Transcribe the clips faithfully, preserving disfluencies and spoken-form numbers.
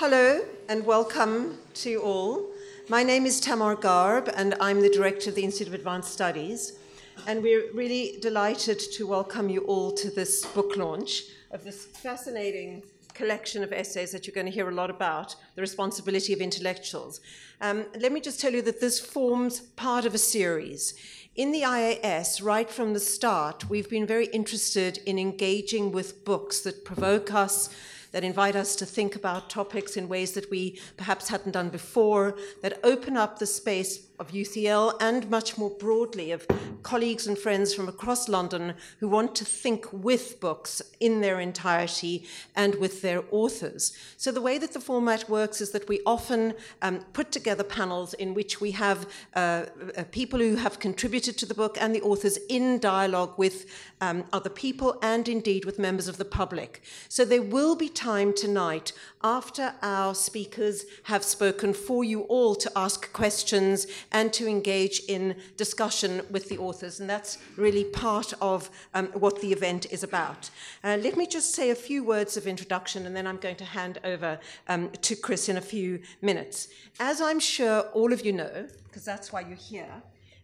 Hello and welcome to you all. My name is Tamar Garb and I'm the director of the Institute of Advanced Studies, and we're really delighted to welcome you all to this book launch of this fascinating collection of essays that you're going to hear a lot about, The Responsibility of Intellectuals. Um, let me just tell you that this forms part of a series. In the I A S, right from the start, we've been very interested in engaging with books that provoke us, that invite us to think about topics in ways that we perhaps hadn't done before, that open up the space of U C L and much more broadly of colleagues and friends from across London who want to think with books in their entirety and with their authors. So the way that the format works is that we often um, put together panels in which we have uh, uh, people who have contributed to the book and the authors in dialogue with um, other people and indeed with members of the public. So there will be time tonight after our speakers have spoken for you all to ask questions and to engage in discussion with the authors, and that's really part of um, what the event is about. Uh, let me just say a few words of introduction, and then I'm going to hand over um, to Chris in a few minutes. As I'm sure all of you know, because that's why you're here,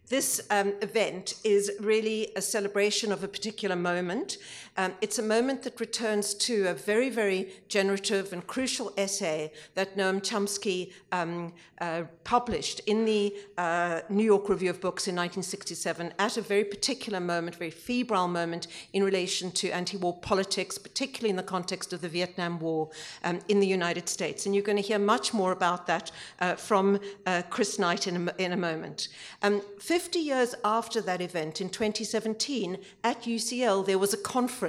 this um, event is really a celebration of a particular moment. Um, it's a moment that returns to a very, very generative and crucial essay that Noam Chomsky um, uh, published in the uh, New York Review of Books in nineteen sixty-seven at a very particular moment, very febrile moment in relation to anti-war politics, particularly in the context of the Vietnam War um, in the United States. And you're going to hear much more about that uh, from uh, Chris Knight in a, in a moment. Um, fifty years after that event, in twenty seventeen, at U C L, there was a conference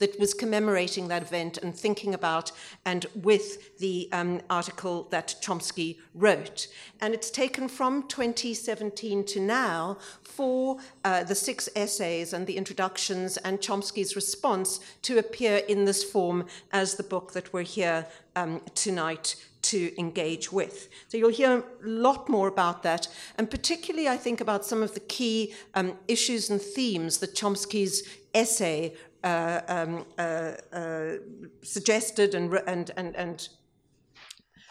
that was commemorating that event and thinking about and with the um, article that Chomsky wrote. And it's taken from twenty seventeen to now for uh, the six essays and the introductions and Chomsky's response to appear in this form as the book that we're here um, tonight to engage with. So you'll hear a lot more about that, and particularly I think about some of the key um, issues and themes that Chomsky's essay uh, um, uh, uh, suggested and and and and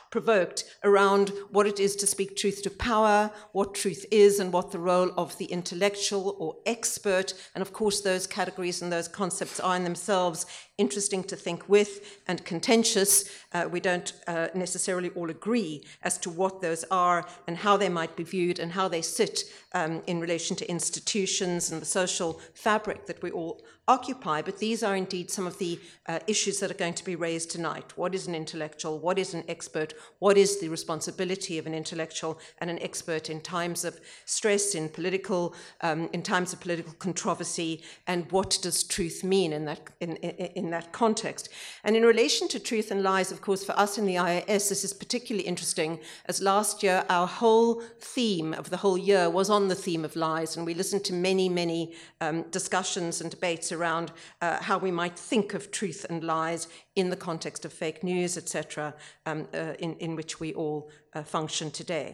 provoked around what it is to speak truth to power, what truth is, and what the role of the intellectual or expert, and of course those categories and those concepts are in themselves interesting to think with and contentious. Uh, we don't uh, necessarily all agree as to what those are and how they might be viewed and how they sit um, in relation to institutions and the social fabric that we all occupy, but these are indeed some of the uh, issues that are going to be raised tonight. What is an intellectual? What is an expert? What is the responsibility of an intellectual and an expert in times of stress, in political, um, in times of political controversy, and what does truth mean in that in, in, in In that context? And in relation to truth and lies, of course, for us in the I A S, this is particularly interesting, as last year our whole theme of the whole year was on the theme of lies, and we listened to many, many um, discussions and debates around uh, how we might think of truth and lies in the context of fake news, et cetera, um, uh, in, in which we all uh, function today.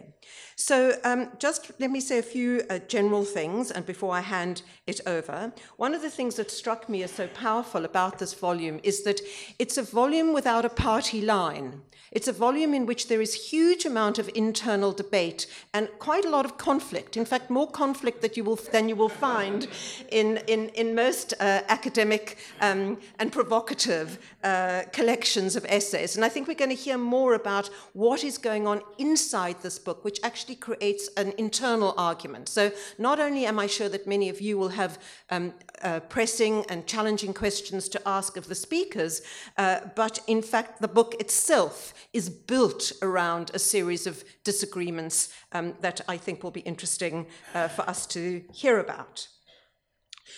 So um, just let me say a few uh, general things, and before I hand it over, one of the things that struck me as so powerful about this volume is that it's a volume without a party line. It's a volume in which there is huge amount of internal debate and quite a lot of conflict. In fact, more conflict that you will, than you will find in, in, in most uh, academic um, and provocative uh, collections of essays. And I think we're going to hear more about what is going on inside this book, which actually creates an internal argument. So not only am I sure that many of you will have um, uh, pressing and challenging questions to ask of the speakers, uh, but in fact the book itself is built around a series of disagreements um, that I think will be interesting uh, for us to hear about.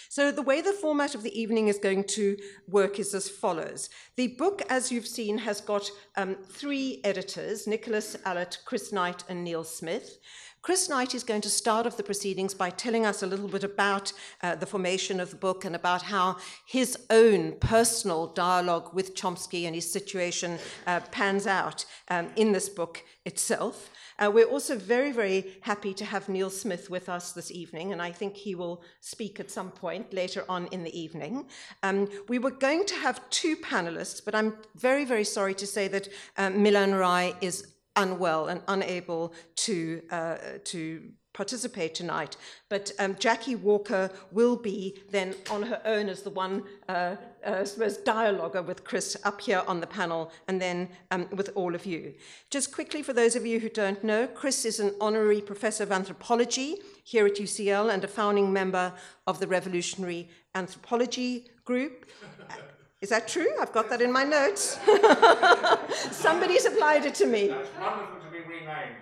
So the way the format of the evening is going to work is as follows. The book, as you've seen, has got um, three editors, Nicholas Allott, Chris Knight, and Neil Smith. Chris Knight is going to start off the proceedings by telling us a little bit about uh, the formation of the book and about how his own personal dialogue with Chomsky and his situation uh, pans out um, in this book itself. Uh, we're also very, very happy to have Neil Smith with us this evening, and I think he will speak at some point later on in the evening. Um, we were going to have two panelists, but I'm very, very sorry to say that uh, Milan Rai is unwell and unable to, uh, to participate tonight. But um, Jackie Walker will be then on her own as the one uh, Uh, dialoguer with Chris up here on the panel, and then um, with all of you. Just quickly, for those of you who don't know, Chris is an honorary professor of anthropology here at U C L and a founding member of the Revolutionary Anthropology Group. Is that true? I've got that in my notes. Somebody's applied it to me. That's wonderful to be renamed.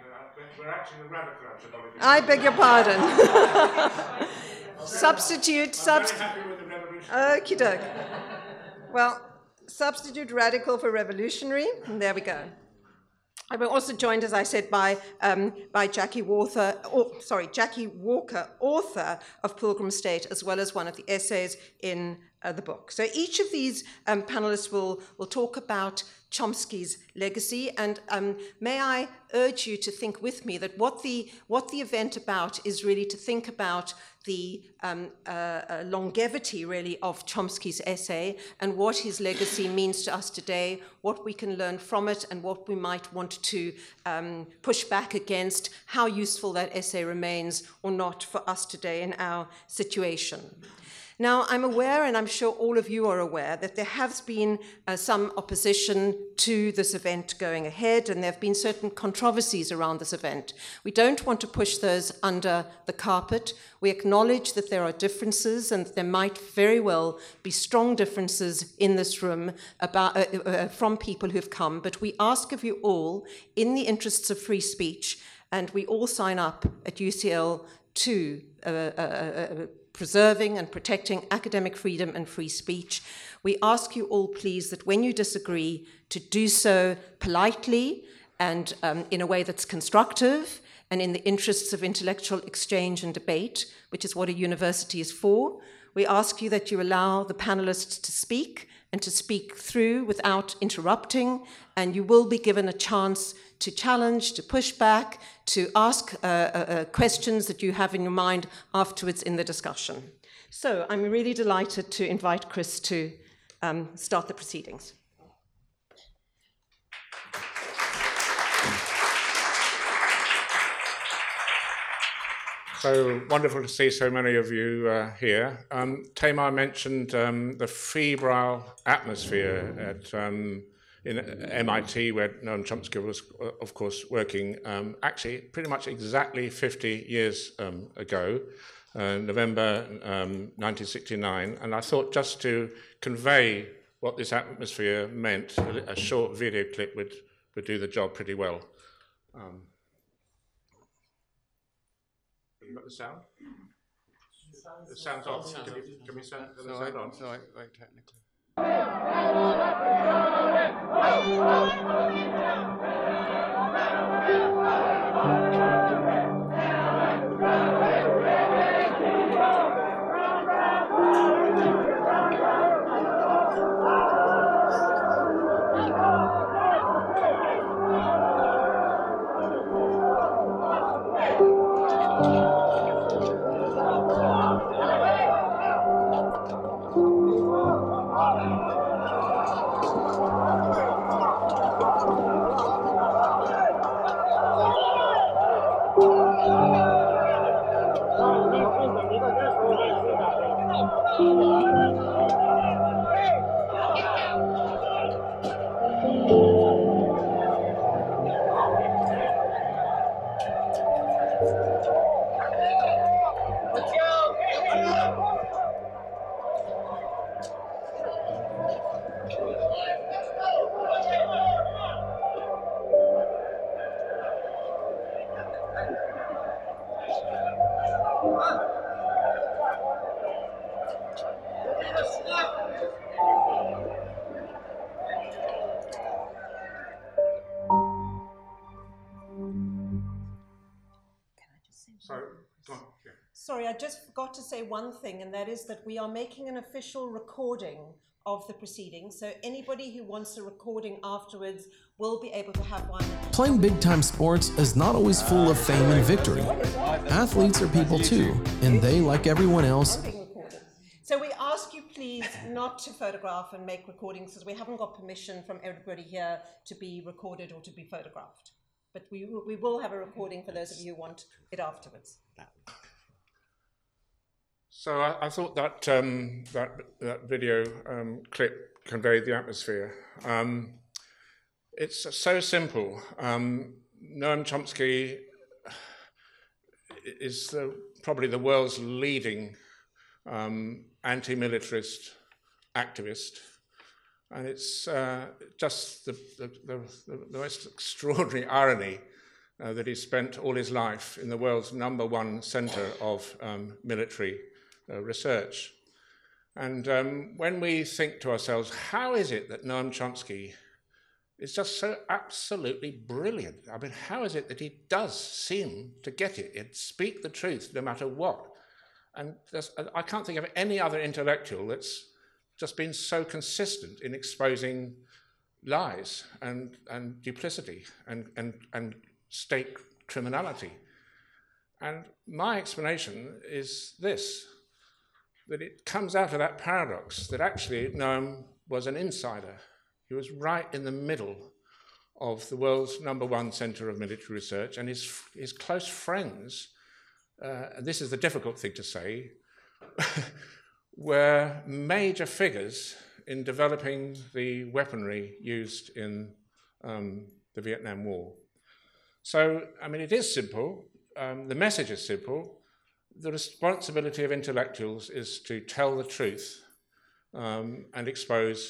We're actually the radical anthropology. I beg your pardon. Substitute, substitute. Okie doke. Well, substitute radical for revolutionary, and there we go. And we're also joined, as I said, by, um, by Jackie Walker, or, sorry, Jackie Walker, author of Pilgrim State, as well as one of the essays in uh, the book. So each of these um, panelists will, will talk about Chomsky's legacy, and um, may I urge you to think with me that what the, what the event about is really to think about the um, uh, uh, longevity, really, of Chomsky's essay and what his legacy means to us today, what we can learn from it, and what we might want to um, push back against, how useful that essay remains or not for us today in our situation. Now, I'm aware, and I'm sure all of you are aware, that there has been uh, some opposition to this event going ahead, and there have been certain controversies around this event. We don't want to push those under the carpet. We acknowledge that there are differences, and there might very well be strong differences in this room about, uh, uh, from people who've come, but we ask of you all, in the interests of free speech, and we all sign up at U C L to uh, uh, uh, preserving and protecting academic freedom and free speech. We ask you all, please, that when you disagree, to do so politely and um, in a way that's constructive and in the interests of intellectual exchange and debate, which is what a university is for. We ask you that you allow the panelists to speak and to speak through without interrupting, and you will be given a chance to challenge, to push back, to ask uh, uh, questions that you have in your mind afterwards in the discussion. So I'm really delighted to invite Chris to um, start the proceedings. So wonderful to see so many of you uh, here. Um, Tamar mentioned um, the febrile atmosphere at um, in M I T, where Noam Chomsky was, of course, working um, actually pretty much exactly fifty years um, ago, uh, November um, nineteen sixty-nine. And I thought, just to convey what this atmosphere meant, a short video clip would, would do the job pretty well. Um, have you got the sound? The sound's off. Can, you, can we send the sound on? No, very technically. Thank you. Sorry, I just forgot to say one thing, and that is that we are making an official recording of the proceedings, so anybody who wants a recording afterwards will be able to have one. Playing big-time sports is not always full of fame and victory. Athletes are people too, and they, like everyone else... So we ask you please not to photograph and make recordings, because we haven't got permission from everybody here to be recorded or to be photographed. But we, we will have a recording for those of you who want it afterwards. So I, I thought that, um, that, that video um, clip conveyed the atmosphere. Um, it's so simple. Um, Noam Chomsky is the, probably the world's leading um, anti-militarist activist. And it's uh, just the, the, the, the most extraordinary irony uh, that he spent all his life in the world's number one center of um, military Uh, research. And um, when we think to ourselves, how is it that Noam Chomsky is just so absolutely brilliant? I mean, how is it that he does seem to get it? He'd speak the truth no matter what. And I can't think of any other intellectual that's just been so consistent in exposing lies and, and duplicity and, and, and state criminality. And my explanation is this: that it comes out of that paradox that actually Noam was an insider. He was right in the middle of the world's number one center of military research, and his, his close friends, uh, and this is the difficult thing to say, were major figures in developing the weaponry used in um, the Vietnam War. So, I mean, it is simple. Um, the message is simple. The responsibility of intellectuals is to tell the truth um, and expose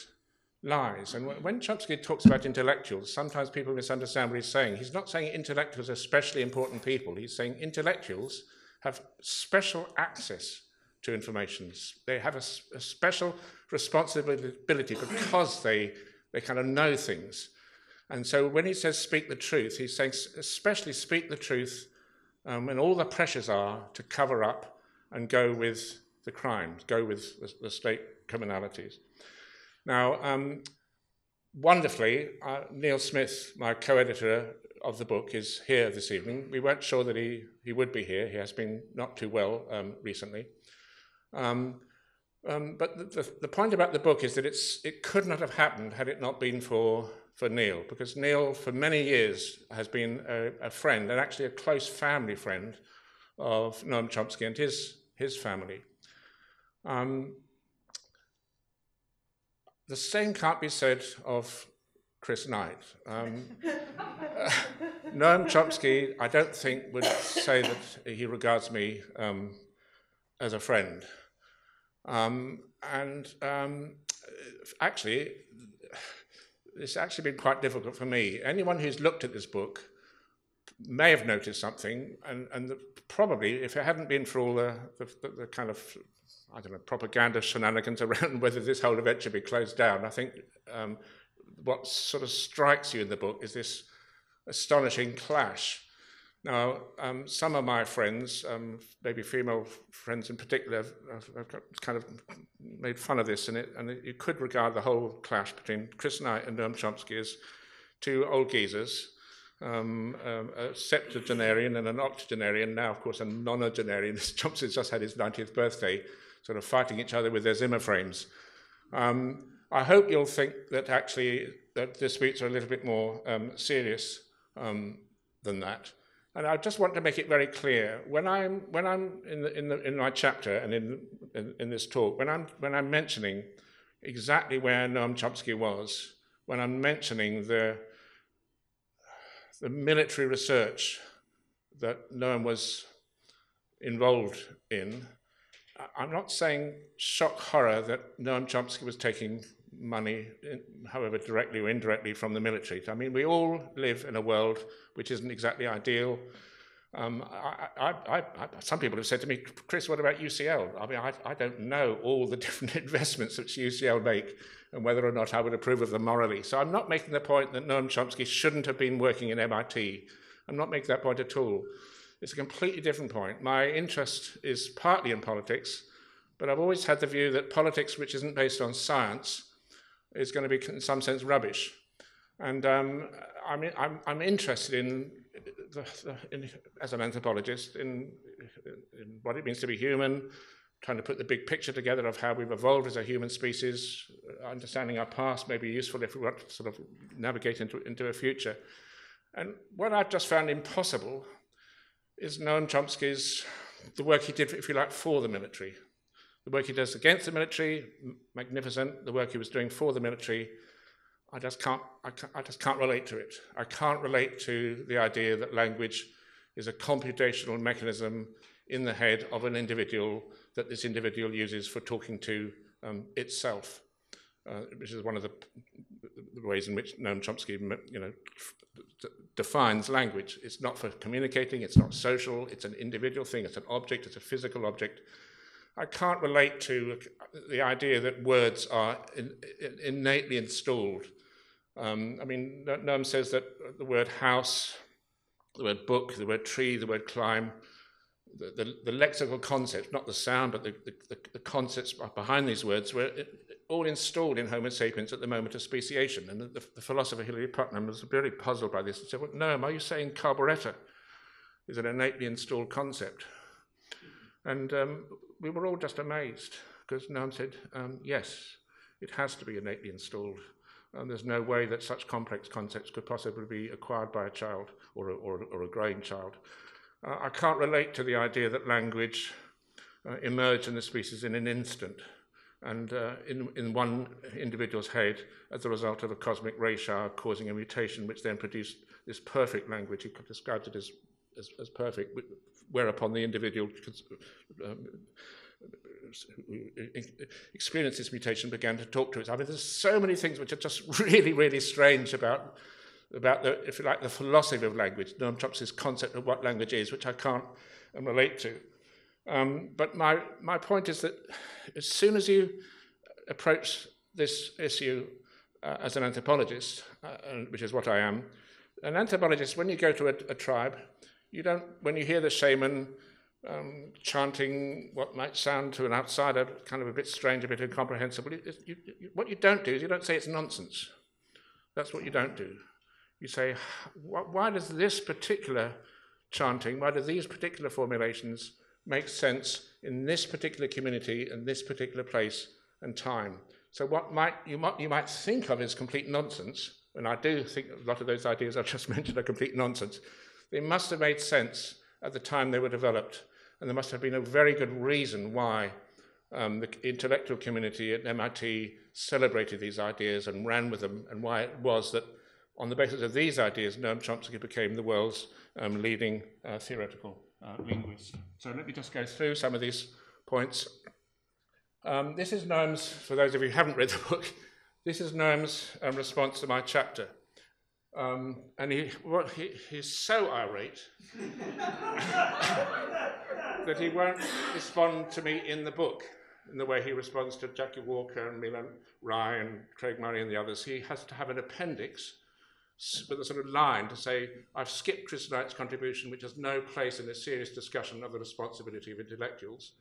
lies. And when Chomsky talks about intellectuals, sometimes people misunderstand what he's saying. He's not saying intellectuals are specially important people. He's saying intellectuals have special access to information. They have a, a special responsibility because they, they kind of know things. And so when he says speak the truth, he's saying especially speak the truth Um, and all the pressures are to cover up and go with the crimes, go with the, the state criminalities. Now, um, wonderfully, uh, Neil Smith, my co-editor of the book, is here this evening. We weren't sure that he, he would be here. He has been not too well um, recently. Um, um, but the, the, the point about the book is that it's, it could not have happened had it not been for... for Neil, because Neil for many years has been a, a friend, and actually a close family friend of Noam Chomsky and his, his family. Um, the same can't be said of Chris Knight. Um, uh, Noam Chomsky, I don't think, would say that he regards me um, as a friend. Um, and um, actually, it's actually been quite difficult for me. Anyone who's looked at this book may have noticed something, and, and the, probably, if it hadn't been for all the, the, the kind of, I don't know, propaganda shenanigans around whether this whole adventure be closed down, I think um, what sort of strikes you in the book is this astonishing clash. Now, um, some of my friends, um, maybe female friends in particular, have, have kind of made fun of this, and, it, and it, you could regard the whole clash between Chris Knight and Noam Chomsky as two old geezers, um, um, a septuagenarian and an octogenarian, now, of course, a nonagenarian. Chomsky's just had his ninetieth birthday, sort of fighting each other with their Zimmer frames. Um, I hope you'll think that actually that disputes are a little bit more um, serious um, than that. And I just want to make it very clear, when I'm when I'm in the, in, the, in my chapter and in, in in this talk, when I'm when I'm mentioning exactly where Noam Chomsky was, when I'm mentioning the the military research that Noam was involved in, I'm not saying shock horror that Noam Chomsky was taking money, however directly or indirectly, from the military. I mean, we all live in a world which isn't exactly ideal. Um, I, I, I, I, some people have said to me, Chris, what about U C L? I mean, I, I don't know all the different investments which U C L make and whether or not I would approve of them morally. So I'm not making the point that Noam Chomsky shouldn't have been working in M I T. I'm not making that point at all. It's a completely different point. My interest is partly in politics, but I've always had the view that politics which isn't based on science is going to be, in some sense, rubbish. And um, I'm, I'm, I'm interested in, the, the, in, as an anthropologist, in, in what it means to be human, trying to put the big picture together of how we've evolved as a human species. Understanding our past may be useful if we want to sort of navigate into, into a future. And what I've just found impossible is Noam Chomsky's, the work he did, if you like, for the military. The work he does against the military, magnificent. The work he was doing for the military, I just can't, I, can't, I just can't relate to it. I can't relate to the idea that language is a computational mechanism in the head of an individual that this individual uses for talking to um, itself, uh, which is one of the, the ways in which Noam Chomsky, you know, defines language. It's not for communicating, it's not social, it's an individual thing, it's an object, it's a physical object. I can't relate to the idea that words are in, in, innately installed. Um, I mean, Noam says that the word house, the word book, the word tree, the word climb, the, the, the lexical concepts, not the sound, but the, the, the concepts behind these words were all installed in Homo sapiens at the moment of speciation. And the, the philosopher Hilary Putnam was really puzzled by this and said, well, Noam, are you saying carburetor is an innately installed concept? And um, we were all just amazed, because Noam said, um, yes, it has to be innately installed. And there's no way that such complex concepts could possibly be acquired by a child or a, or, or a growing child. Uh, I can't relate to the idea that language uh, emerged in the species in an instant and uh, in, in one individual's head as a result of a cosmic ray shower causing a mutation which then produced this perfect language. He described it as, as, as perfect, whereupon the individual um, experienced this mutation began to talk to it. I mean, there's so many things which are just really, really strange about, about the, if you like, the philosophy of language, Noam Chomsky's concept of what language is, which I can't um, relate to. Um, but my, my point is that as soon as you approach this issue uh, as an anthropologist, uh, which is what I am, an anthropologist, when you go to a, a tribe, you don't, when you hear the shaman um, chanting what might sound to an outsider kind of a bit strange, a bit incomprehensible, it, you, you, what you don't do is you don't say it's nonsense. That's what you don't do. You say, why does this particular chanting, why do these particular formulations make sense in this particular community, in this particular place and time? So what might you might, you might think of as complete nonsense, and I do think a lot of those ideas I've just mentioned are complete nonsense, they must have made sense at the time they were developed, and there must have been a very good reason why um, the intellectual community at M I T celebrated these ideas and ran with them, and why it was that on the basis of these ideas Noam Chomsky became the world's um, leading uh, theoretical uh, linguist. So let me just go through some of these points. Um, this is Noam's, for those of you who haven't read the book, this is Noam's um, response to my chapter. Um, and he, well, he, he's so irate that he won't respond to me in the book in the way he responds to Jackie Walker and Milan Rai and Craig Murray and the others. He has to have an appendix with a sort of line to say, I've skipped Chris Knight's contribution, which has no place in a serious discussion of the responsibility of intellectuals.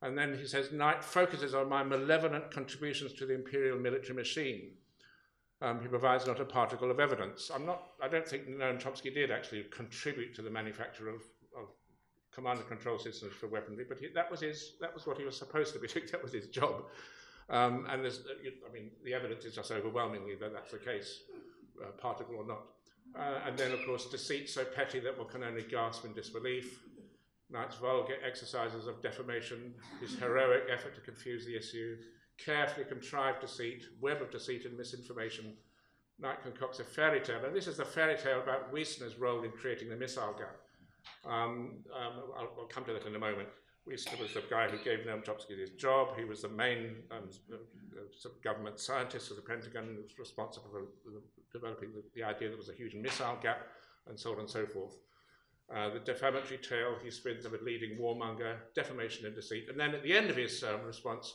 And then he says, Knight focuses on my malevolent contributions to the imperial military machine. Um, he provides not a particle of evidence. I'm not, I don't think Noam Chomsky did actually contribute to the manufacture of, of command and control systems for weaponry, but he, that was his, that was what he was supposed to be doing, that was his job. Um, and there's, I mean, the evidence is just overwhelmingly that that's the case, uh, particle or not. Uh, and then, of course, deceit so petty that one can only gasp in disbelief. Knight's vulgar exercises of defamation, his heroic effort to confuse the issue, carefully contrived deceit, web of deceit and misinformation. Knight concocts a fairy tale, and this is the fairy tale about Wiesner's role in creating the missile gun. Um, um, I'll, I'll come to that in a moment. Wiesner was the guy who gave Noam Chomsky his job. He was the main um, uh, government scientist of the Pentagon and was responsible for developing the, the idea that there was a huge missile gap, and so on and so forth. Uh, the defamatory tale he spins of a leading warmonger, defamation and deceit. And then at the end of his um, response,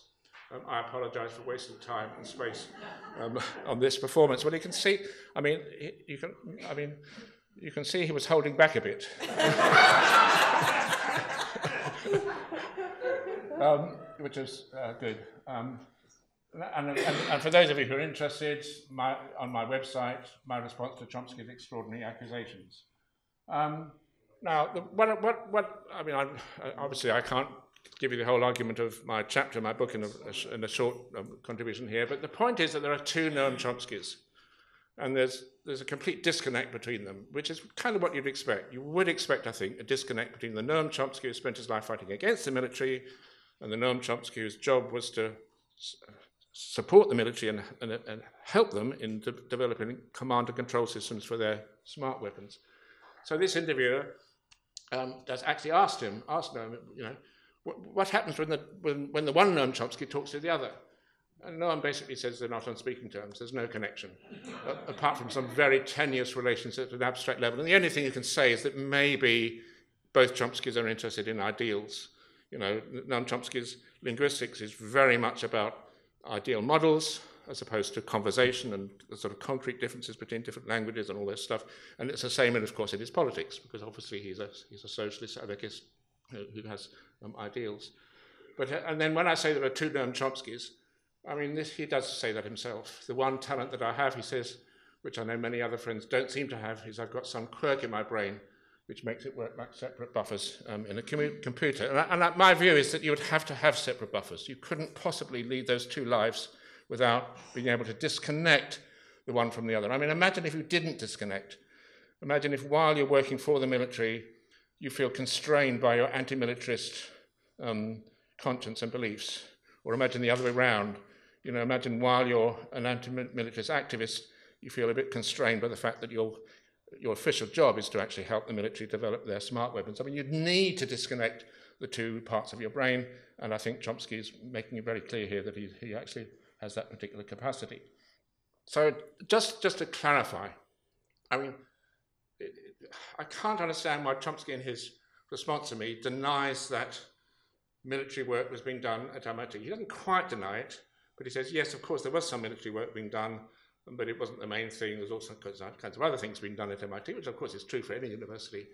Um, I apologize for wasting time and space um, on this performance. Well, you can see, I mean, you can, I mean, You can see he was holding back a bit. um, which is uh, good. Um, and, and, and for those of you who are interested, my, on my website, my response to Chomsky's extraordinary accusations. Um, now, what, what, what, I mean, I, obviously I can't give you the whole argument of my chapter, my book, in a, in a short um, contribution here, but the point is that there are two Noam Chomskys, and there's there's a complete disconnect between them, which is kind of what you'd expect. You would expect, I think, a disconnect between the Noam Chomsky who spent his life fighting against the military and the Noam Chomsky whose job was to support the military and, and, and help them in de developing command and control systems for their smart weapons. So this interviewer um, does actually asked him, asked Noam, you know, what, what happens when the, when, when the one Noam Chomsky talks to the other? And Noam basically says they're not on speaking terms. There's no connection, apart from some very tenuous relationships at an abstract level. And the only thing you can say is that maybe both Chomskys are interested in ideals. You know, Noam Chomsky's linguistics is very much about ideal models as opposed to conversation and the sort of concrete differences between different languages and all this stuff. And it's the same, in, of course, in his politics, because obviously he's a, he's a socialist anarchist who has um, ideals. But, and then when I say there are two Noam Chomskys, I mean, this, he does say that himself. The one talent that I have, he says, which I know many other friends don't seem to have, is I've got some quirk in my brain which makes it work like separate buffers um, in a commu computer. And, I, and I, my view is that you would have to have separate buffers. You couldn't possibly lead those two lives without being able to disconnect the one from the other. I mean, imagine if you didn't disconnect. Imagine if while you're working for the military, you feel constrained by your anti-militarist um, conscience and beliefs. Or imagine the other way around. You know, imagine while you're an anti-militarist activist, you feel a bit constrained by the fact that your, your official job is to actually help the military develop their smart weapons. I mean, you'd need to disconnect the two parts of your brain, and I think Chomsky is making it very clear here that he, he actually has that particular capacity. So just, just to clarify, I mean, it, it, I can't understand why Chomsky in his response to me denies that military work was being done at M I T. He doesn't quite deny it. But he says, yes, of course, there was some military work being done, but it wasn't the main thing. There's also kinds of other things being done at M I T, which, of course, is true for any university.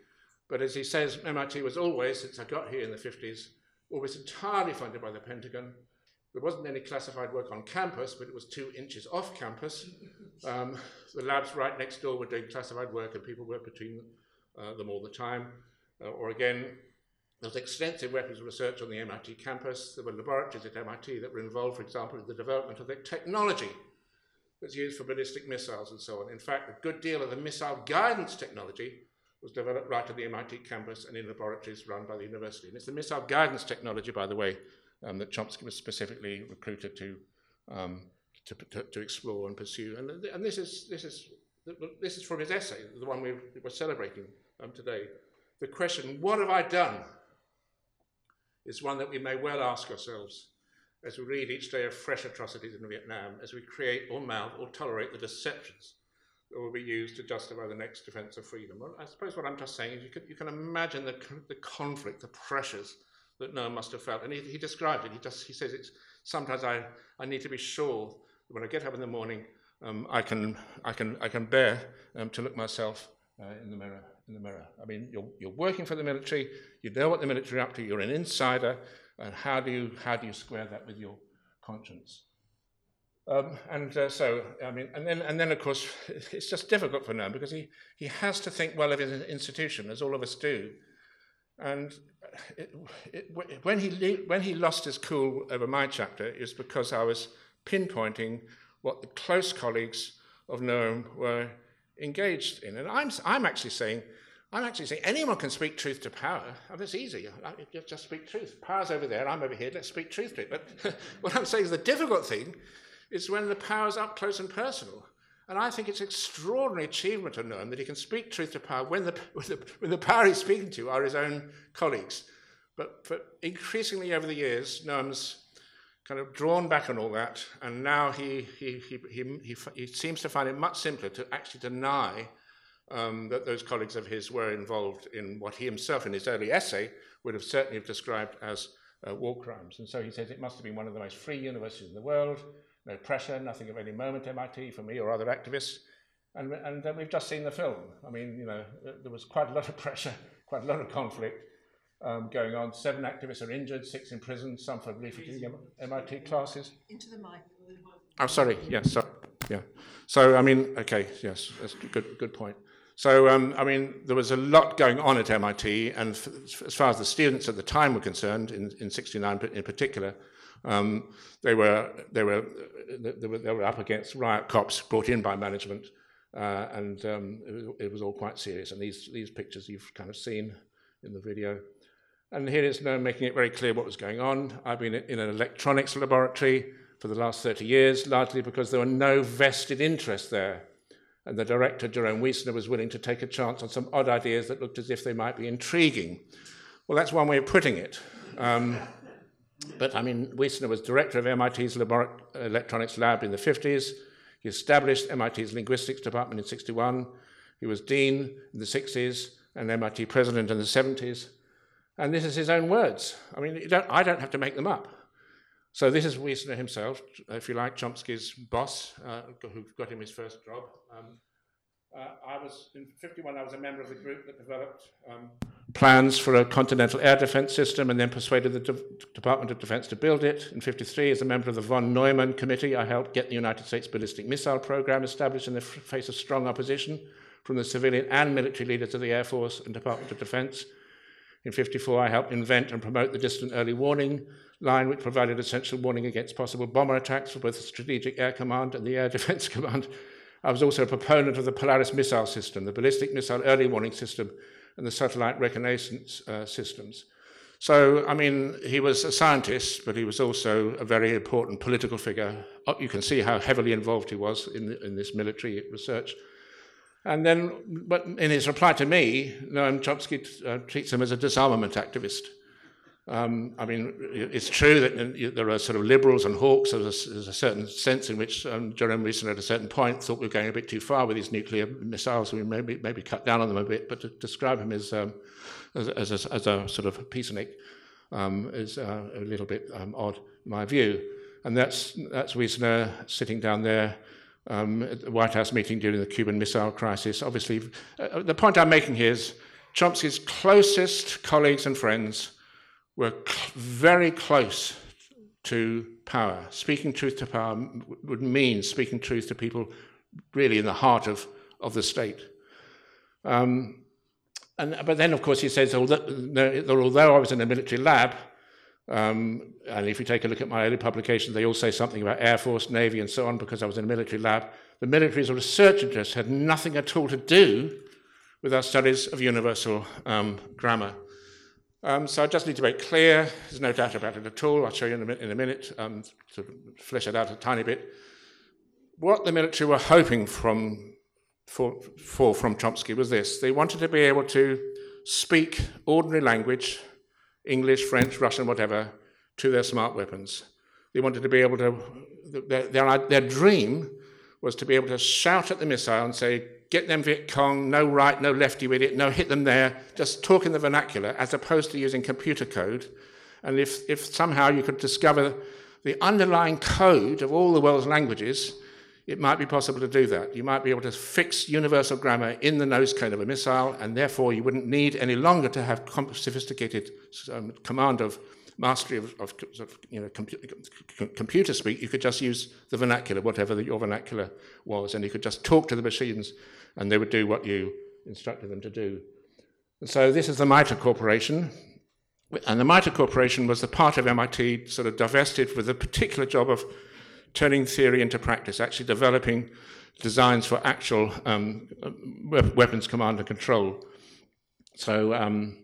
But as he says, M I T was always, since I got here in the fifties, always entirely funded by the Pentagon. There wasn't any classified work on campus, but it was two inches off campus. Um, the labs right next door were doing classified work, and people worked between uh, them all the time. Uh, or again, there was extensive weapons research on the M I T campus. There were laboratories at M I T that were involved, for example, in the development of the technology that's used for ballistic missiles and so on. In fact, a good deal of the missile guidance technology was developed right at the M I T campus and in laboratories run by the university. And it's the missile guidance technology, by the way, um, that Chomsky was specifically recruited to, um, to, to, to explore and pursue. And, and this, is, this, is, this is from his essay, the one we were celebrating um, today. The question, what have I done? Is one that we may well ask ourselves as we read each day of fresh atrocities in Vietnam, as we create or mouth or tolerate the deceptions that will be used to justify the next defense of freedom. Well, I suppose what I'm just saying is you can, you can imagine the, the conflict, the pressures that Noam must have felt. And he, he described it. He, just, he says, it's, sometimes I, I need to be sure that when I get up in the morning, um, I, can, I, can, I can bear um, to look myself uh, in the mirror. In the mirror. I mean, you're, you're working for the military, you know what the military are up to, you're an insider, and how do you, how do you square that with your conscience? Um, and uh, so, I mean, and then, and then of course, it's just difficult for Noam because he, he has to think well of his institution, as all of us do. And it, it, when, he when he lost his cool over my chapter, it was because I was pinpointing what the close colleagues of Noam were engaged in. And I'm, I'm actually saying, I'm actually saying anyone can speak truth to power. Oh, that's easy. Just, just speak truth. Power's over there, I'm over here, let's speak truth to it. But what I'm saying is the difficult thing is when the power's up close and personal. And I think it's an extraordinary achievement of Noam that he can speak truth to power when the, when the, when the power he's speaking to are his own colleagues. But, but increasingly over the years, Noam's kind of drawn back on all that, and now he, he, he, he, he, he seems to find it much simpler to actually deny um, that those colleagues of his were involved in what he himself in his early essay would have certainly have described as uh, war crimes. And so he says it must have been one of the most free universities in the world, no pressure, nothing of any moment, M I T, for me or other activists. And, and then we've just seen the film. I mean, you know, there was quite a lot of pressure, quite a lot of conflict um, going on. Seven activists are injured, six in prison, some for leafleting M I T classes. Into the mic. Oh, sorry. Yes. Yeah, so, yeah. So, I mean, okay. Yes, that's a good, good point. So, um, I mean, there was a lot going on at M I T, and f as far as the students at the time were concerned, in in sixty-nine in particular, um, they were they were they were they were up against riot cops brought in by management, uh, and um, it was, it was all quite serious. And these these pictures you've kind of seen in the video, and here is Noam making it very clear what was going on. I've been in an electronics laboratory for the last thirty years, largely because there were no vested interests there. And the director, Jerome Wiesner, was willing to take a chance on some odd ideas that looked as if they might be intriguing. Well, that's one way of putting it. Um, but, I mean, Wiesner was director of M I T's electronics lab in the fifties. He established M I T's linguistics department in sixty-one. He was dean in the sixties and M I T president in the seventies. And this is his own words. I mean, you don't, I don't have to make them up. So this is Wiesner himself, if you like, Chomsky's boss, uh, who got him his first job. Um, uh, I was, in fifty-one, I was a member of the group that developed um, plans for a continental air defense system and then persuaded the De Department of Defense to build it. In fifty-three, as a member of the von Neumann Committee, I helped get the United States ballistic missile program established in the face of strong opposition from the civilian and military leaders of the Air Force and Department of Defense. In fifty-four, I helped invent and promote the distant early warning line, which provided essential warning against possible bomber attacks for both the Strategic Air Command and the Air Defense Command. I was also a proponent of the Polaris missile system, the ballistic missile early warning system, and the satellite reconnaissance uh, systems. So, I mean, he was a scientist, but he was also a very important political figure. You can see how heavily involved he was in, the, in this military research. And then, but in his reply to me, Noam Chomsky uh, treats him as a disarmament activist. Um, I mean, it's true that there are sort of liberals and hawks. There's a, there's a certain sense in which um, Jerome Wiesner at a certain point thought we were going a bit too far with these nuclear missiles. We maybe maybe cut down on them a bit, but to describe him as um, as, as, a, as a sort of peacenik um, is uh, a little bit um, odd, in my view. And that's that's Wiesner sitting down there. Um, at the White House meeting during the Cuban Missile Crisis. Obviously, uh, the point I'm making here is Chomsky's closest colleagues and friends were cl- very close to power. Speaking truth to power would mean speaking truth to people really in the heart of, of the state. Um, and, but then, of course, he says, although, although I was in a military lab, Um, and if you take a look at my early publications, they all say something about Air Force, Navy, and so on, because I was in a military lab. The military's research interests had nothing at all to do with our studies of universal um, grammar. Um, so I just need to make clear, there's no doubt about it at all. I'll show you in a, in a minute um, to flesh it out a tiny bit. What the military were hoping from, for, for from Chomsky was this. They wanted to be able to speak ordinary language, English, French, Russian, whatever, to their smart weapons. They wanted to be able to, their, their, their dream was to be able to shout at the missile and say, get them Viet Cong, no right, no lefty with it, no hit them there, just talk in the vernacular, as opposed to using computer code. And if, if somehow you could discover the underlying code of all the world's languages, it might be possible to do that. You might be able to fix universal grammar in the nose cone of a missile, and therefore you wouldn't need any longer to have sophisticated um, command of mastery of, of, of you know, com com computer speak. You could just use the vernacular, whatever the, your vernacular was, and you could just talk to the machines, and they would do what you instructed them to do. And so this is the MITRE Corporation. And the MITRE Corporation was the part of M I T sort of divested with a particular job of turning theory into practice, actually developing designs for actual um, weapons command and control. So um,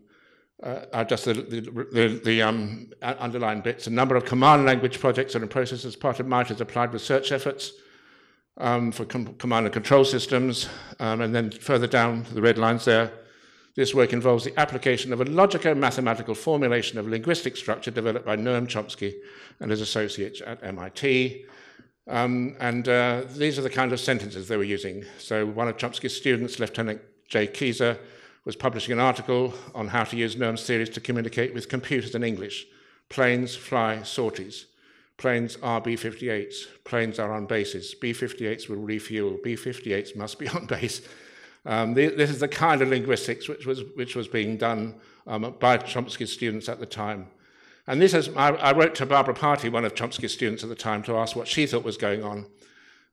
uh, just the, the, the, the um, underlying bits, a number of command language projects are in process as part of MITRE's applied research efforts um, for com command and control systems. Um, and then further down the red lines there, this work involves the application of a logico-mathematical formulation of linguistic structure developed by Noam Chomsky and his associates at M I T. Um, and uh, these are the kind of sentences they were using. So one of Chomsky's students, Lieutenant Jay Kiser, was publishing an article on how to use Noam's theories to communicate with computers in English. Planes, fly, sorties. Planes are B fifty-eights. Planes are on bases. B fifty-eights will refuel. B fifty-eights must be on base. Um, the, this is the kind of linguistics which was, which was being done um, by Chomsky's students at the time. And this is, I, I wrote to Barbara Party, one of Chomsky's students at the time, to ask what she thought was going on.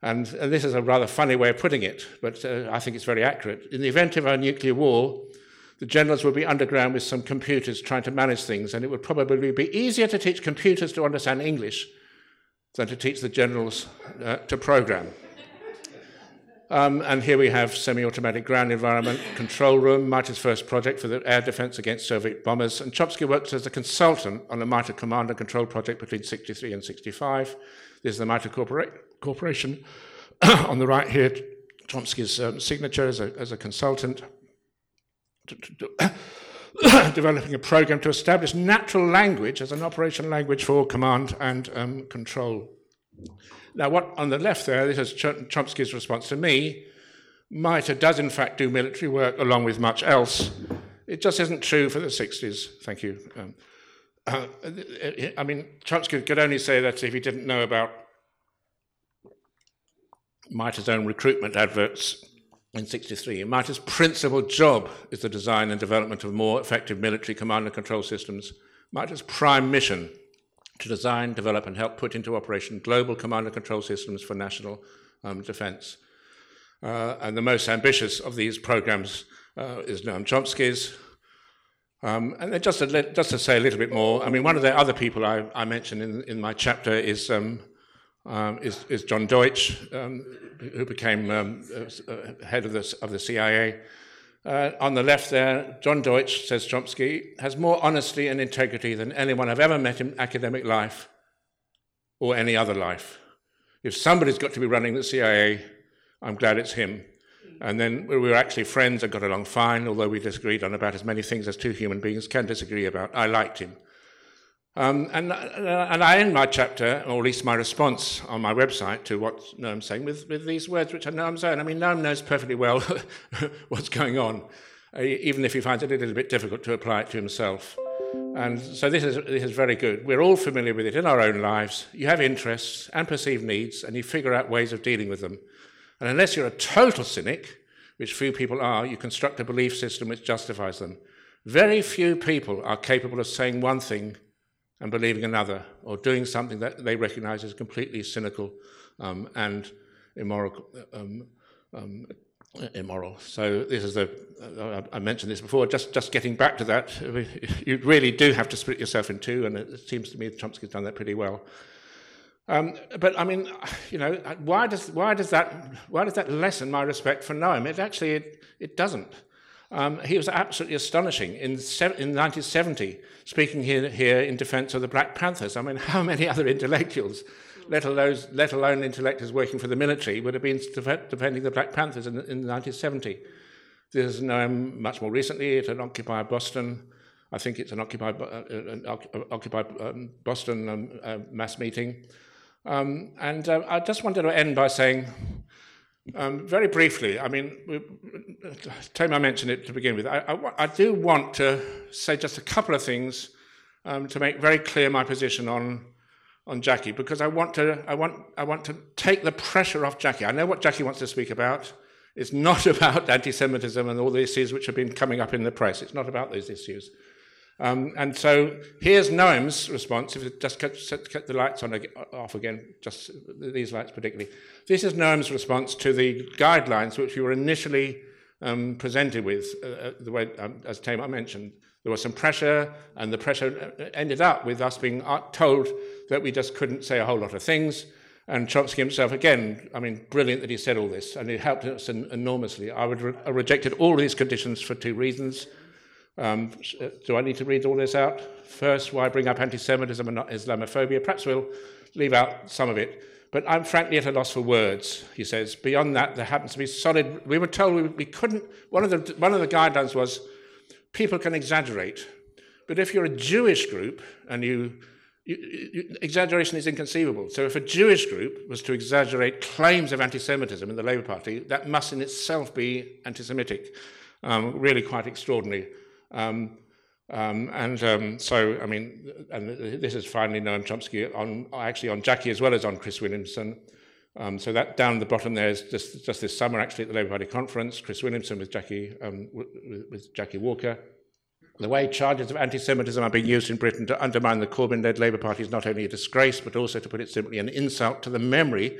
And, and this is a rather funny way of putting it, but uh, I think it's very accurate. In the event of a nuclear war, the generals would be underground with some computers trying to manage things, and it would probably be easier to teach computers to understand English than to teach the generals uh, to program. Um, and here we have semi-automatic ground environment, control room, MITRE's first project for the air defense against Soviet bombers. And Chomsky worked as a consultant on the MITRE command and control project between sixty-three and sixty-five. This is the MITRE Corpora- Corporation. On the right here, Chomsky's um, signature as a, as a consultant, to, to, to developing a program to establish natural language as an operational language for command and um, control. Now, what on the left there, this is Chomsky's response to me. MITRE does, in fact, do military work along with much else. It just isn't true for the sixties. Thank you. Um, uh, I mean, Chomsky could only say that if he didn't know about MITRE's own recruitment adverts in sixty-three. MITRE's principal job is the design and development of more effective military command and control systems. MITRE's prime mission to design, develop, and help put into operation global command and control systems for national um, defense. Uh, and the most ambitious of these programs uh, is Noam Chomsky's. Um, and just, a li- just to say a little bit more, I mean, one of the other people I, I mentioned in, in my chapter is, um, um, is, is John Deutsch, um, who became um, uh, head of the, of the C I A. Uh, on the left there, John Deutsch, says Chomsky, has more honesty and integrity than anyone I've ever met in academic life or any other life. If somebody's got to be running the C I A, I'm glad it's him. And then we were actually friends and got along fine, although we disagreed on about as many things as two human beings can disagree about. I liked him. Um, and, and I end my chapter, or at least my response on my website to what Noam's saying, with, with these words which are Noam's own. I mean, Noam knows perfectly well what's going on, even if he finds it a little bit difficult to apply it to himself. And so this is, this is very good. We're all familiar with it in our own lives. You have interests and perceived needs, and you figure out ways of dealing with them. And unless you're a total cynic, which few people are, you construct a belief system which justifies them. Very few people are capable of saying one thing and believing another, or doing something that they recognise as completely cynical um, and immoral. Um, um, immoral. So this is the. Uh, I mentioned this before. Just just getting back to that, you really do have to split yourself in two, and it seems to me Chomsky's done that pretty well. Um, but I mean, you know, why does why does that why does that lessen my respect for Noam? It actually it, it doesn't. Um, he was absolutely astonishing in, nineteen seventy, speaking here, here in defence of the Black Panthers. I mean, how many other intellectuals, let alone, let alone intellectuals working for the military, would have been defending the Black Panthers in, in nineteen seventy? This is Noam much more recently at an Occupy Boston. I think it's an Occupy, uh, an Occupy um, Boston um, uh, mass meeting. Um, and uh, I just wanted to end by saying, Um, very briefly, I mean, we, Tamar mentioned it to begin with. I, I, I do want to say just a couple of things um, to make very clear my position on on Jackie, because I want to I want I want to take the pressure off Jackie. I know what Jackie wants to speak about. It's not about anti-Semitism and all the issues which have been coming up in the press. It's not about those issues. Um, and so here's Noam's response. If it just kept the lights on off again, just these lights particularly. This is Noam's response to the guidelines which we were initially um, presented with. Uh, the way, um, as Tamar mentioned, there was some pressure, and the pressure ended up with us being told that we just couldn't say a whole lot of things. And Chomsky himself, again, I mean, brilliant that he said all this, and it helped us enormously. I would re- I rejected all these conditions for two reasons. Um, do I need to read all this out? First, why bring up anti-Semitism and not Islamophobia? Perhaps we'll leave out some of it. But I'm frankly at a loss for words, he says. Beyond that, there happens to be solid... We were told we, we couldn't... One of the one of the guidelines was people can exaggerate. But if you're a Jewish group and you... you, you exaggeration is inconceivable. So if a Jewish group was to exaggerate claims of anti-Semitism in the Labour Party, that must in itself be anti-Semitic. Um, really quite extraordinary. Um, Um, and um, so, I mean, and this is finally Noam Chomsky on, actually on Jackie as well as on Chris Williamson. Um, so that down the bottom there is just, just this summer actually at the Labour Party conference, Chris Williamson with Jackie, um, with, with Jackie Walker. The way charges of anti-Semitism are being used in Britain to undermine the Corbyn-led Labour Party is not only a disgrace, but also, to put it simply, an insult to the memory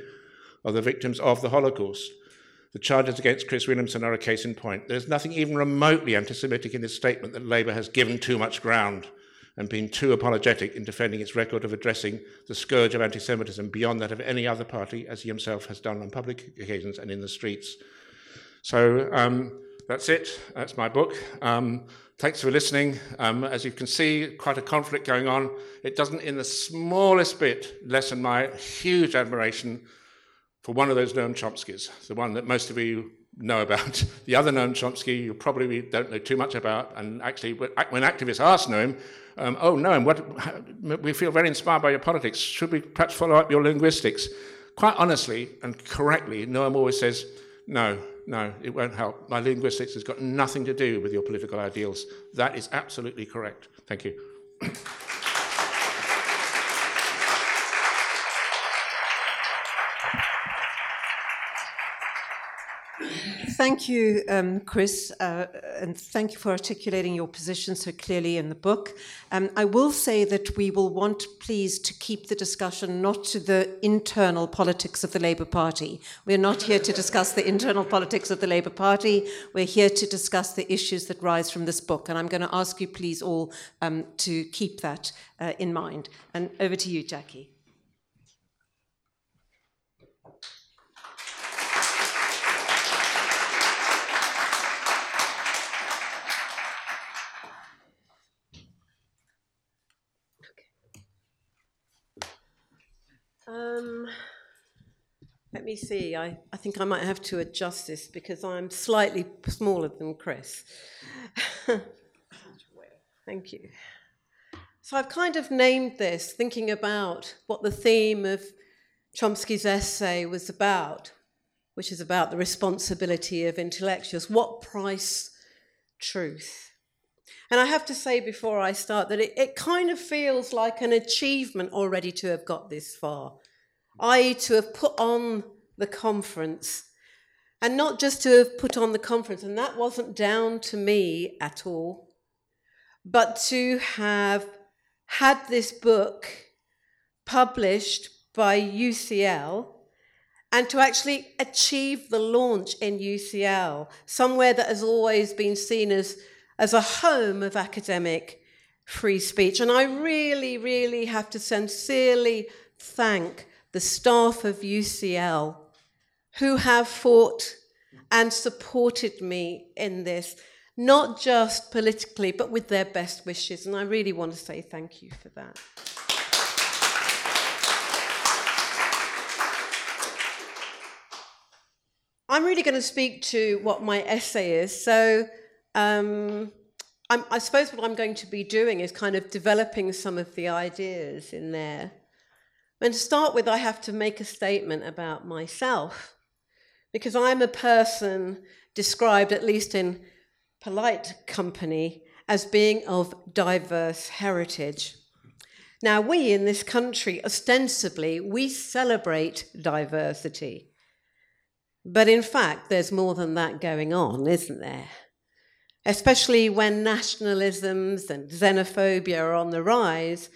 of the victims of the Holocaust. The charges against Chris Williamson are a case in point. There's nothing even remotely anti-Semitic in this statement that Labour has given too much ground and been too apologetic in defending its record of addressing the scourge of anti-Semitism beyond that of any other party, as he himself has done on public occasions and in the streets. So um, that's it. That's my book. Um, Thanks for listening. Um, as you can see, quite a conflict going on. It doesn't in the smallest bit lessen my huge admiration for one of those Noam Chomskys, the one that most of you know about. The other Noam Chomsky you probably don't know too much about, and actually when activists ask Noam, um, oh Noam, what, we feel very inspired by your politics, should we perhaps follow up your linguistics? Quite honestly and correctly, Noam always says, no. No, it won't help. My linguistics has got nothing to do with your political ideals. That is absolutely correct. Thank you. Thank you, um, Chris, uh, and thank you for articulating your position so clearly in the book. Um, I will say that we will want, please, to keep the discussion not to the internal politics of the Labour Party. We're not here to discuss the internal politics of the Labour Party. We're here to discuss the issues that rise from this book, and I'm going to ask you, please, all um, to keep that uh, in mind. And over to you, Jackie. Um, let me see, I, I think I might have to adjust this because I'm slightly smaller than Chris. Thank you. So I've kind of named this thinking about what the theme of Chomsky's essay was about, which is about the responsibility of intellectuals. What price truth? And I have to say before I start that it, it kind of feels like an achievement already to have got this far, that is to have put on the conference, and not just to have put on the conference, and that wasn't down to me at all, but to have had this book published by U C L and to actually achieve the launch in U C L, somewhere that has always been seen as as a home of academic free speech. And I really, really have to sincerely thank the staff of U C L who have fought and supported me in this, not just politically, but with their best wishes. And I really want to say thank you for that. I'm really going to speak to what my essay is. So Um, I'm, I suppose what I'm going to be doing is kind of developing some of the ideas in there. And to start with, I have to make a statement about myself, because I'm a person described, at least in polite company, as being of diverse heritage. Now, we in this country, ostensibly, we celebrate diversity. But in fact, there's more than that going on, isn't there? Especially when nationalisms and xenophobia are on the rise,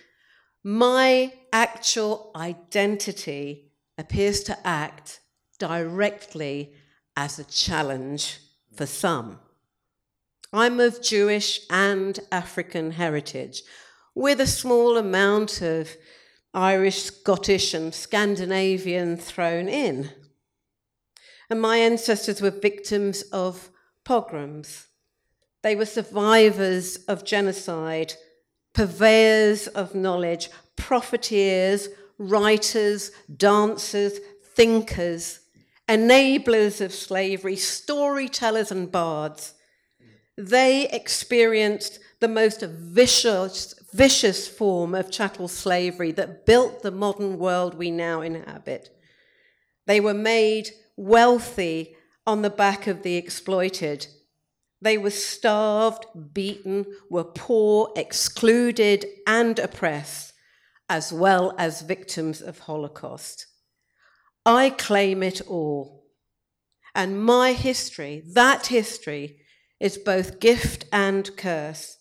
my actual identity appears to act directly as a challenge for some. I'm of Jewish and African heritage, with a small amount of Irish, Scottish, and Scandinavian thrown in. And my ancestors were victims of pogroms. They were survivors of genocide, purveyors of knowledge, profiteers, writers, dancers, thinkers, enablers of slavery, storytellers and bards. They experienced the most vicious, vicious form of chattel slavery that built the modern world we now inhabit. They were made wealthy on the back of the exploited. They were starved, beaten, were poor, excluded, and oppressed, as well as victims of Holocaust. I claim it all. And my history, that history, is both gift and curse,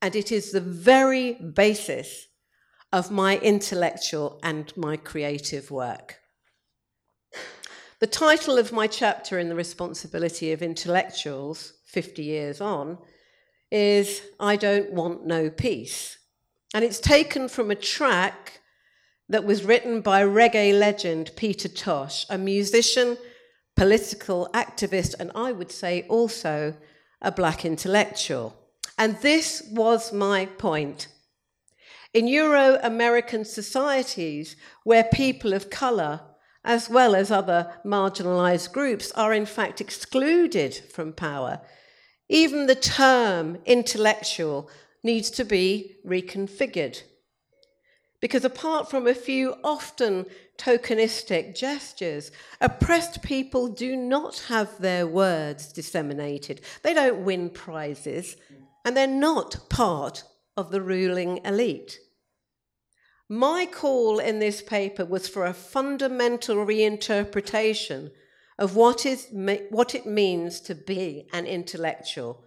and it is the very basis of my intellectual and my creative work. The title of my chapter in The Responsibility of Intellectuals, fifty years on, is I Don't Want No Peace. And it's taken from a track that was written by reggae legend Peter Tosh, a musician, political activist, and I would say also a black intellectual. And this was my point. In Euro-American societies where people of colour as well as other marginalised groups are in fact excluded from power, even the term intellectual needs to be reconfigured. Because apart from a few often tokenistic gestures, oppressed people do not have their words disseminated. They don't win prizes, and they're not part of the ruling elite. My call in this paper was for a fundamental reinterpretation of what is what it means to be an intellectual,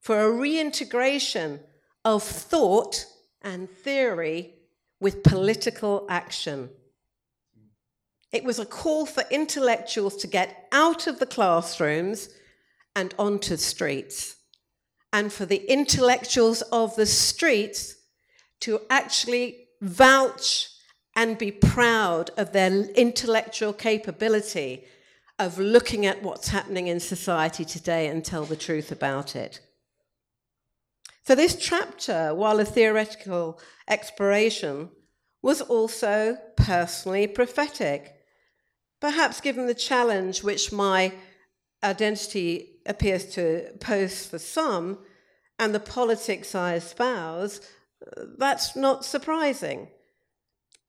for a reintegration of thought and theory with political action. It was a call for intellectuals to get out of the classrooms and onto streets, and for the intellectuals of the streets to actually vouch and be proud of their intellectual capability of looking at what's happening in society today and tell the truth about it. So this chapter, while a theoretical exploration, was also personally prophetic, perhaps given the challenge which my identity appears to pose for some and the politics I espouse. That's not surprising.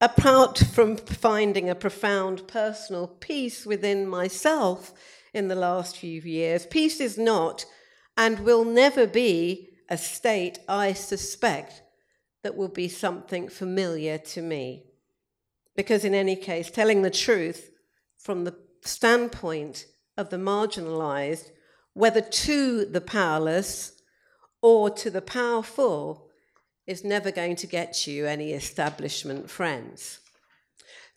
Apart from finding a profound personal peace within myself in the last few years, peace is not and will never be a state I suspect that will be something familiar to me. Because in any case, telling the truth from the standpoint of the marginalised, whether to the powerless or to the powerful, is never going to get you any establishment friends.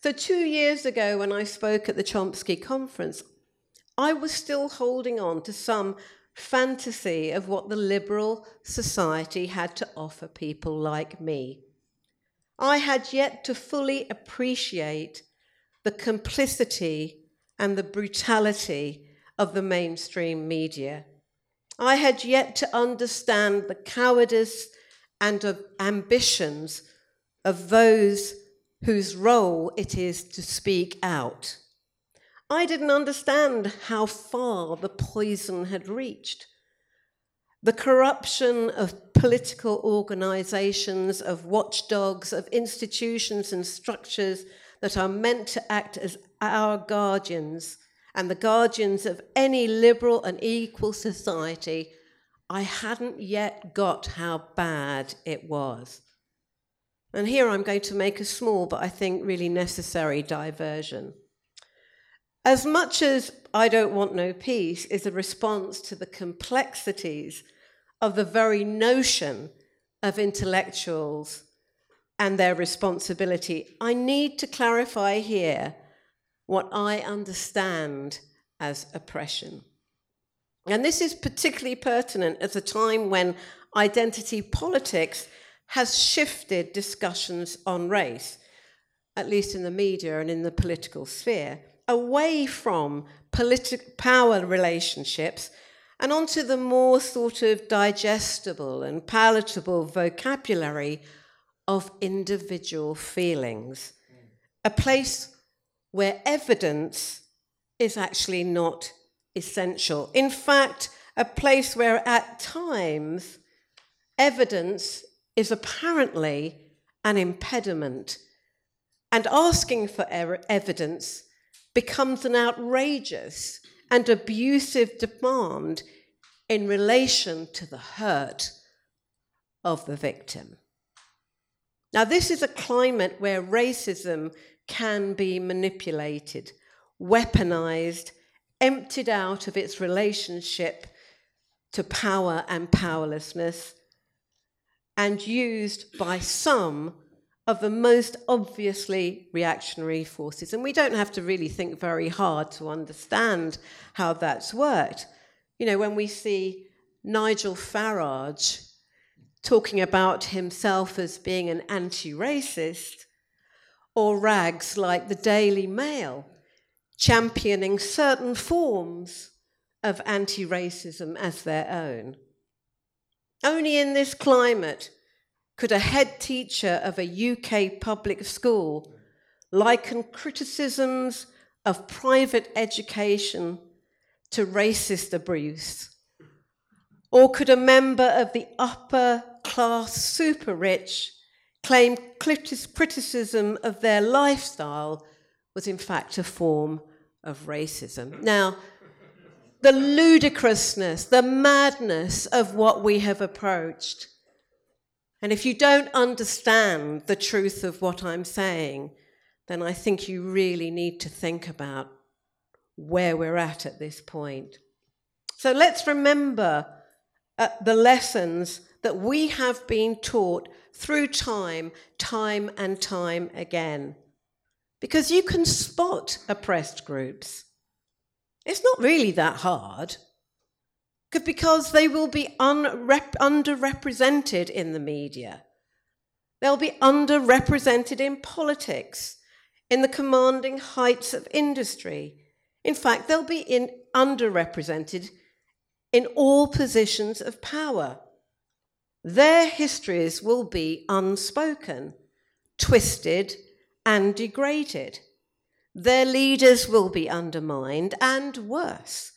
So two years ago when I spoke at the Chomsky conference, I was still holding on to some fantasy of what the liberal society had to offer people like me. I had yet to fully appreciate the complicity and the brutality of the mainstream media. I had yet to understand the cowardice and of ambitions of those whose role it is to speak out. I didn't understand how far the poison had reached. The corruption of political organisations, of watchdogs, of institutions and structures that are meant to act as our guardians and the guardians of any liberal and equal society, I hadn't yet got how bad it was. And here I'm going to make a small, but I think really necessary diversion. As much as I Don't Want No Peace is a response to the complexities of the very notion of intellectuals and their responsibility, I need to clarify here what I understand as oppression. And this is particularly pertinent at a time when identity politics has shifted discussions on race, at least in the media and in the political sphere, away from politi- power relationships and onto the more sort of digestible and palatable vocabulary of individual feelings, a place where evidence is actually not essential. In fact, a place where at times evidence is apparently an impediment, and asking for evidence becomes an outrageous and abusive demand in relation to the hurt of the victim. Now, this is a climate where racism can be manipulated, weaponized, emptied out of its relationship to power and powerlessness, and used by some of the most obviously reactionary forces. And we don't have to really think very hard to understand how that's worked. You know, when we see Nigel Farage talking about himself as being an anti-racist, or rags like the Daily Mail championing certain forms of anti-racism as their own. Only in this climate could a head teacher of a U K public school liken criticisms of private education to racist abuse? Or could a member of the upper class super rich claim criticism of their lifestyle was in fact a form of racism? Now, the ludicrousness, the madness of what we have approached. And if you don't understand the truth of what I'm saying, then I think you really need to think about where we're at at this point. So let's remember uh, the lessons that we have been taught through time, time and time again. Because you can spot oppressed groups. It's not really that hard, because they will be unrep- underrepresented in the media. They'll be underrepresented in politics, in the commanding heights of industry. In fact, they'll be in underrepresented in all positions of power. Their histories will be unspoken, twisted, and degraded. Their leaders will be undermined, and worse.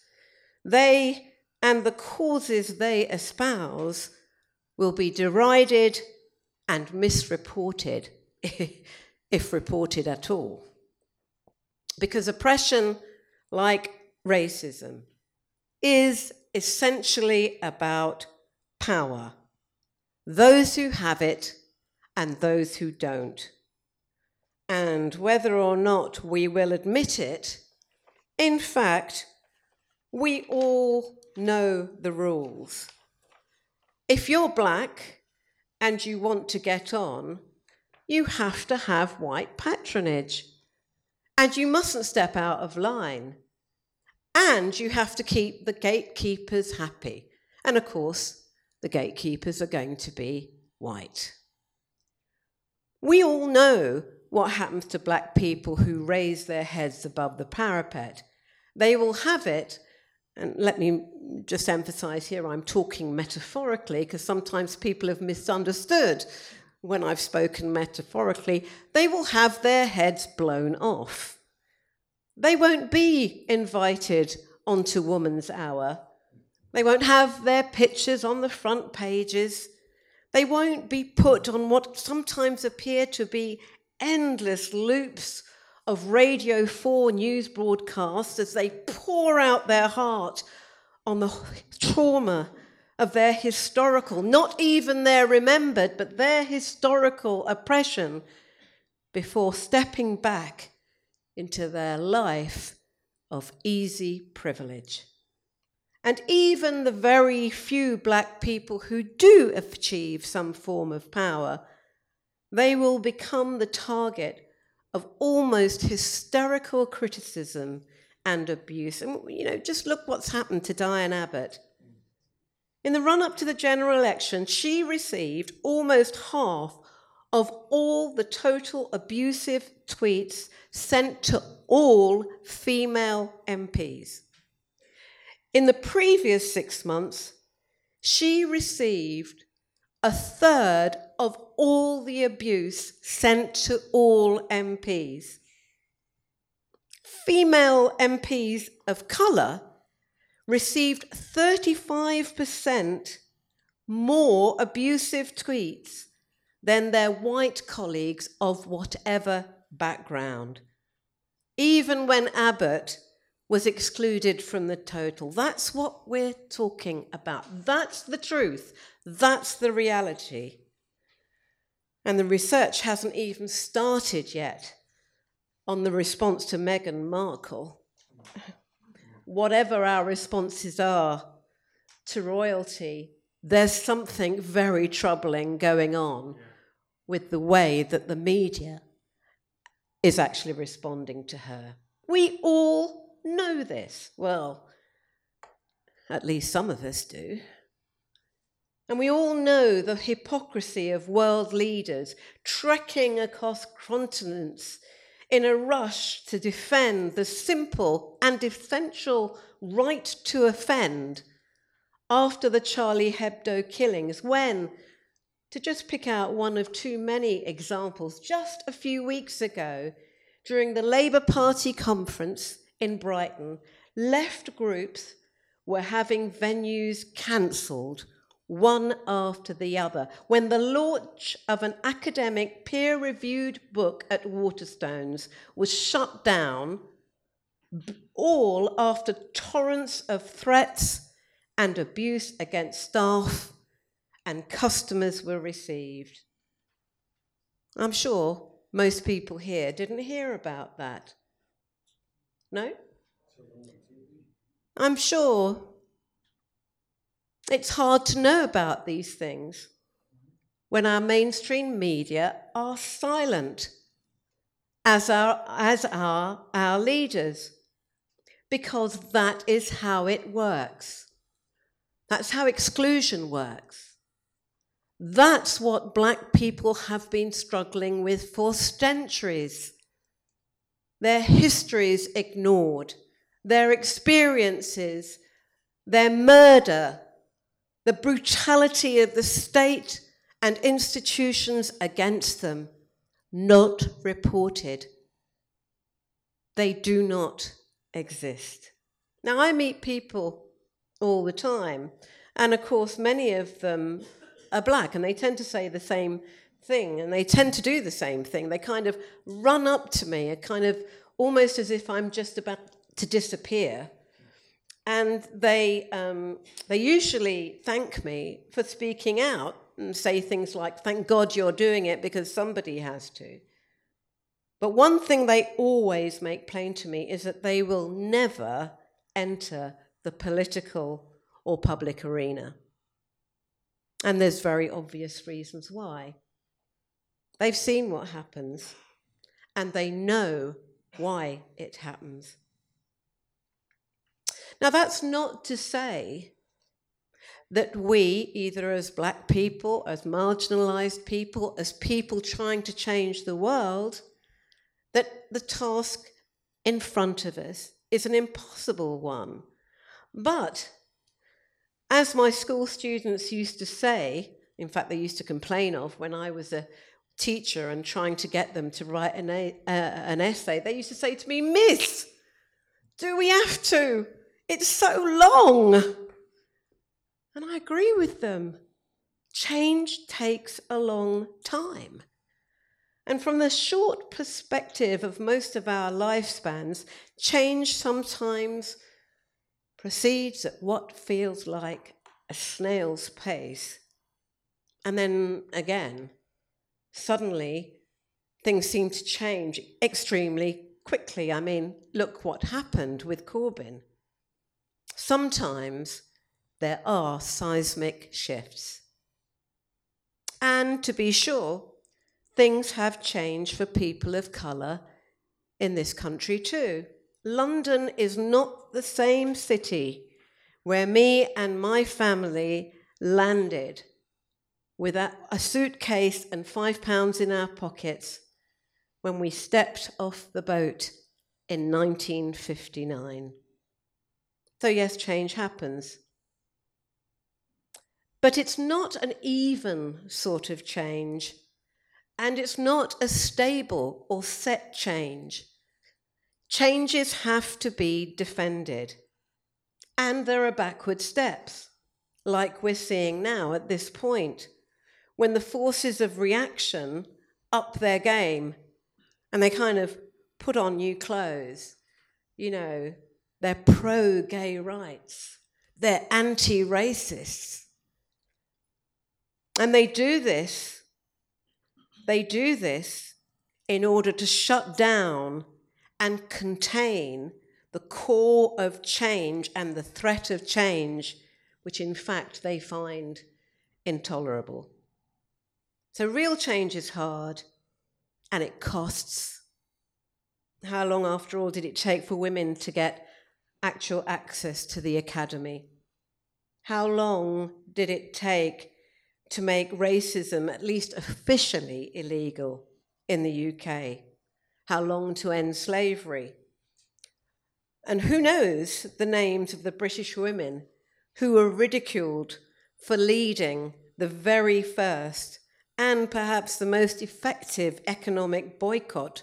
They and the causes they espouse will be derided and misreported, if reported at all. Because oppression, like racism, is essentially about power. Those who have it and those who don't. And whether or not we will admit it, in fact, we all know the rules. If you're black and you want to get on, you have to have white patronage. And you mustn't step out of line. And you have to keep the gatekeepers happy. And of course, the gatekeepers are going to be white. We all know what happens to black people who raise their heads above the parapet. They will have it. And let me just emphasize here, I'm talking metaphorically, because sometimes people have misunderstood when I've spoken metaphorically. They will have their heads blown off. They won't be invited onto Woman's Hour. They won't have their pictures on the front pages. They won't be put on what sometimes appear to be endless loops of Radio four news broadcasts as they pour out their heart on the trauma of their historical, not even their remembered, but their historical oppression, before stepping back into their life of easy privilege. And even the very few black people who do achieve some form of power, they will become the target of almost hysterical criticism and abuse. And, you know, just look what's happened to Diane Abbott. In the run-up to the general election, she received almost half of all the total abusive tweets sent to all female M Ps. In the previous six months, she received a third of all the abuse sent to all M Ps. Female M Ps of colour received thirty-five percent more abusive tweets than their white colleagues of whatever background. Even when Abbott was excluded from the total. That's what we're talking about. That's the truth. That's the reality. And the research hasn't even started yet on the response to Meghan Markle. Whatever our responses are to royalty, there's something very troubling going on with the way that the media is actually responding to her. We all know this. Well, at least some of us do. And we all know the hypocrisy of world leaders trekking across continents in a rush to defend the simple and essential right to offend after the Charlie Hebdo killings, when, to just pick out one of too many examples, just a few weeks ago, during the Labour Party conference in Brighton, left groups were having venues cancelled, one after the other, when the launch of an academic peer-reviewed book at Waterstones was shut down, all after torrents of threats and abuse against staff and customers were received. I'm sure most people here didn't hear about that. No? I'm sure it's hard to know about these things when our mainstream media are silent, as are, as are our leaders, because that is how it works. That's how exclusion works. That's what black people have been struggling with for centuries. Their histories ignored, their experiences, their murder, the brutality of the state and institutions against them, not reported. They do not exist. Now, I meet people all the time, and of course, many of them are black, and they tend to say the same thing, and they tend to do the same thing. They kind of run up to me, a kind of almost as if I'm just about to disappear. And they um, they usually thank me for speaking out and say things like, thank God you're doing it because somebody has to. But one thing they always make plain to me is that they will never enter the political or public arena. And there's very obvious reasons why. They've seen what happens, and they know why it happens. Now, that's not to say that we, either as black people, as marginalized people, as people trying to change the world, that the task in front of us is an impossible one. But, as my school students used to say, in fact, they used to complain of when I was a teacher and trying to get them to write an, a, uh, an essay, they used to say to me, Miss, do we have to? It's so long. And I agree with them. Change takes a long time. And from the short perspective of most of our lifespans, change sometimes proceeds at what feels like a snail's pace. And then again, suddenly things seem to change extremely quickly. I mean, look what happened with Corbyn. Sometimes there are seismic shifts. And to be sure, things have changed for people of colour in this country too. London is not the same city where me and my family landed with a, a suitcase and five pounds in our pockets when we stepped off the boat in nineteen fifty-nine. So yes, change happens. But it's not an even sort of change, and it's not a stable or set change. Changes have to be defended, and there are backward steps, like we're seeing now at this point, when the forces of reaction up their game, and they kind of put on new clothes, you know, They're pro-gay rights. They're anti-racists. And they do this, they do this in order to shut down and contain the core of change and the threat of change, which in fact they find intolerable. So real change is hard, and it costs. How long, after all, did it take for women to get actual access to the academy? How long did it take to make racism at least officially illegal in the U K? How long to end slavery? And who knows the names of the British women who were ridiculed for leading the very first and perhaps the most effective economic boycott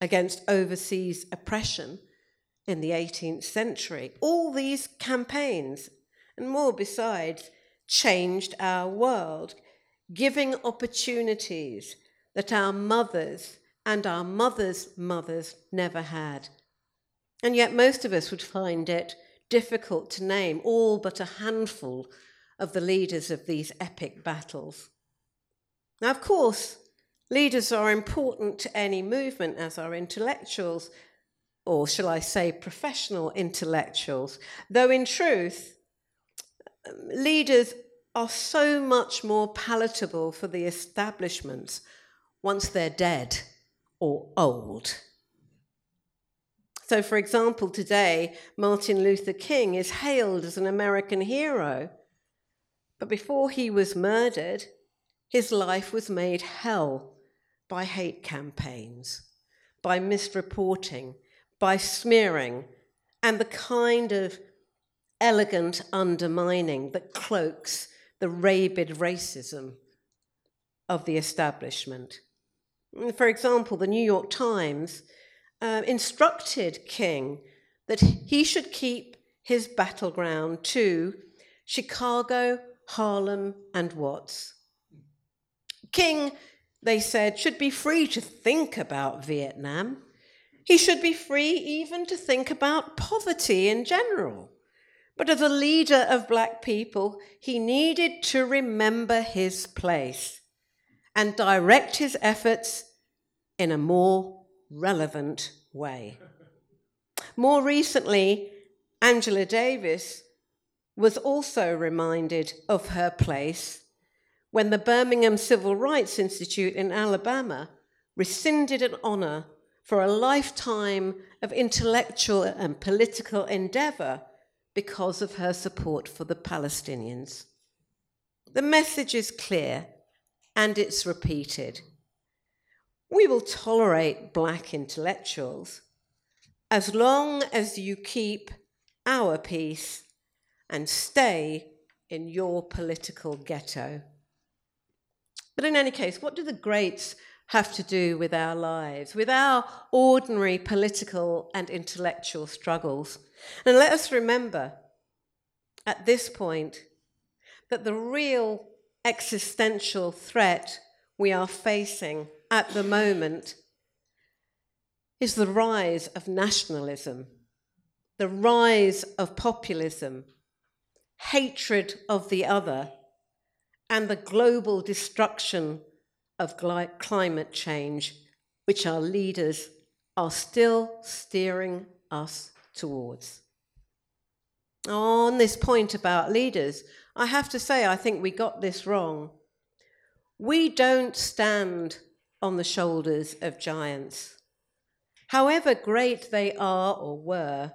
against overseas oppression in the eighteenth century. All these campaigns, and more besides, changed our world, giving opportunities that our mothers and our mothers' mothers never had. And yet most of us would find it difficult to name all but a handful of the leaders of these epic battles. Now, of course, leaders are important to any movement, as are intellectuals, or shall I say professional intellectuals, though in truth, leaders are so much more palatable for the establishments once they're dead or old. So, for example, today, Martin Luther King is hailed as an American hero, but before he was murdered, his life was made hell by hate campaigns, by misreporting, by smearing, and the kind of elegant undermining that cloaks the rabid racism of the establishment. For example, the New York Times uh, instructed King that he should keep his battleground to Chicago, Harlem, and Watts. King, they said, should be free to think about Vietnam. He should be free even to think about poverty in general. But as a leader of black people, he needed to remember his place and direct his efforts in a more relevant way. More recently, Angela Davis was also reminded of her place when the Birmingham Civil Rights Institute in Alabama rescinded an honor for a lifetime of intellectual and political endeavor because of her support for the Palestinians. The message is clear, and it's repeated. We will tolerate black intellectuals as long as you keep our peace and stay in your political ghetto. But in any case, what do the greats have to do with our lives, with our ordinary political and intellectual struggles? And let us remember at this point that the real existential threat we are facing at the moment is the rise of nationalism, the rise of populism, hatred of the other, and the global destruction of climate change, which our leaders are still steering us towards. On this point about leaders, I have to say I think we got this wrong. We don't stand on the shoulders of giants. However great they are or were,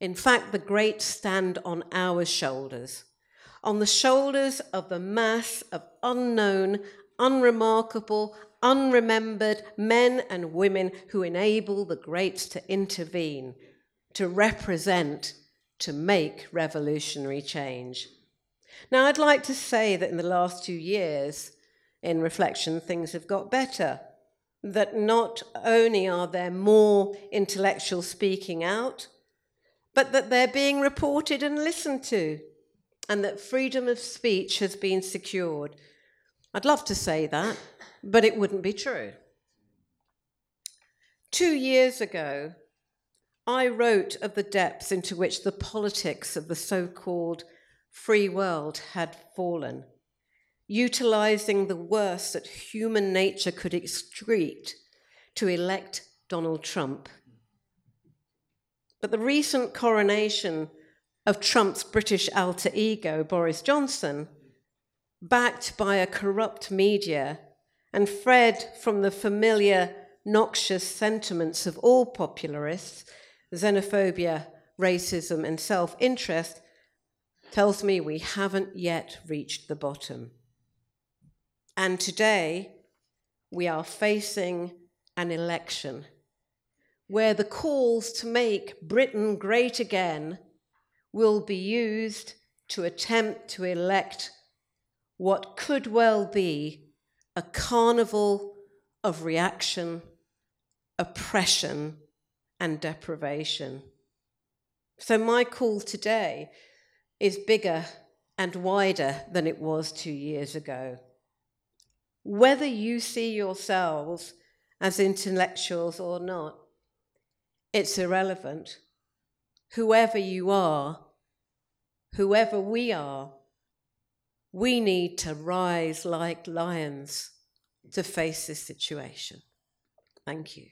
in fact, the great stand on our shoulders, on the shoulders of the mass of unknown, unremarkable, unremembered men and women who enable the greats to intervene, to represent, to make revolutionary change. Now, I'd like to say that in the last two years, in reflection, things have got better, that not only are there more intellectuals speaking out, but that they're being reported and listened to, and that freedom of speech has been secured. I'd love to say that, but it wouldn't be true. Two years ago, I wrote of the depths into which the politics of the so-called free world had fallen, utilizing the worst that human nature could excrete to elect Donald Trump. But the recent coronation of Trump's British alter ego, Boris Johnson, backed by a corrupt media and fed from the familiar noxious sentiments of all popularists, xenophobia, racism, and self-interest, tells me we haven't yet reached the bottom. And today, we are facing an election where the calls to make Britain great again will be used to attempt to elect what could well be a carnival of reaction, oppression, and deprivation. So my call today is bigger and wider than it was two years ago. Whether you see yourselves as intellectuals or not, it's irrelevant. Whoever you are, whoever we are, we need to rise like lions to face this situation. Thank you.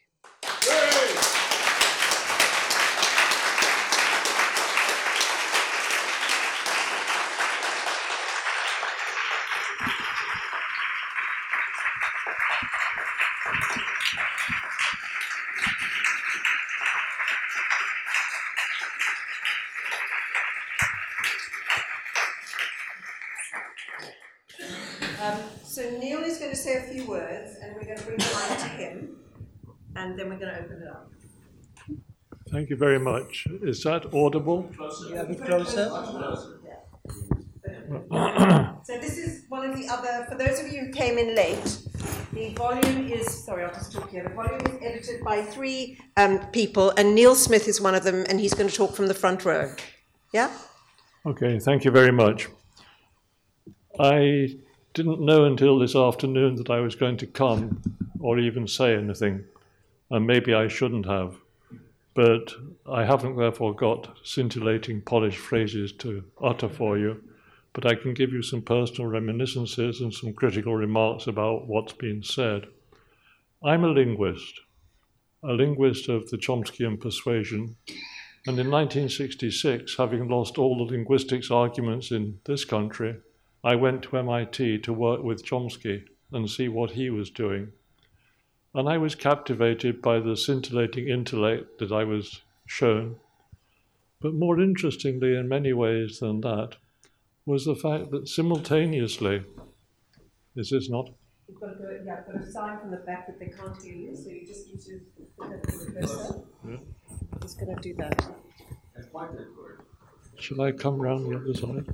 And then we're going to open it up. Thank you very much. Is that audible? Closer. You have it closer? closer. Yeah. So this is one of the other, for those of you who came in late, the volume is, sorry, I'll just talk here. The volume is edited by three um, people, and Neil Smith is one of them, and he's going to talk from the front row. Yeah? Okay, thank you very much. I didn't know until this afternoon that I was going to come or even say anything. And maybe I shouldn't have, but I haven't therefore got scintillating polished phrases to utter for you, but I can give you some personal reminiscences and some critical remarks about what's been said. I'm a linguist, a linguist of the Chomskyan persuasion, and in nineteen sixty-six, having lost all the linguistics arguments in this country, I went to M I T to work with Chomsky and see what he was doing. And I was captivated by the scintillating intellect that I was shown. But more interestingly, in many ways than that, was the fact that simultaneously, is this not? You've got to go, yeah, got a sign from the back that they can't hear you, so you just need to look at the cursor. Yeah. I'm just going to do that. Shall I come round the other side?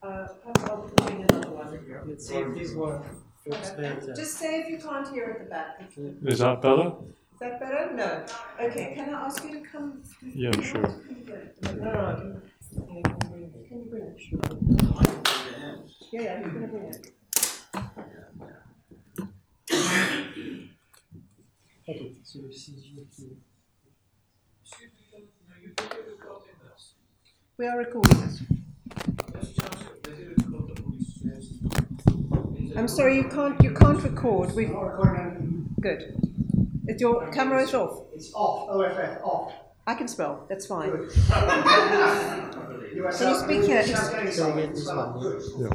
Uh, I'll bring another one. Let's see if these work. Okay. Just say if you can't hear at the back. Is that better? Is that better? No. Okay, can I ask you to come? Yeah, sure. No, no, no. Can you bring it? Sure. Yeah, yeah, you can bring it. Okay. We are recording. I'm sorry, you can't. You can't record. We've good. Is your camera is off? It's off. O F F off. I can spell. That's fine. Can you speak here? Yeah.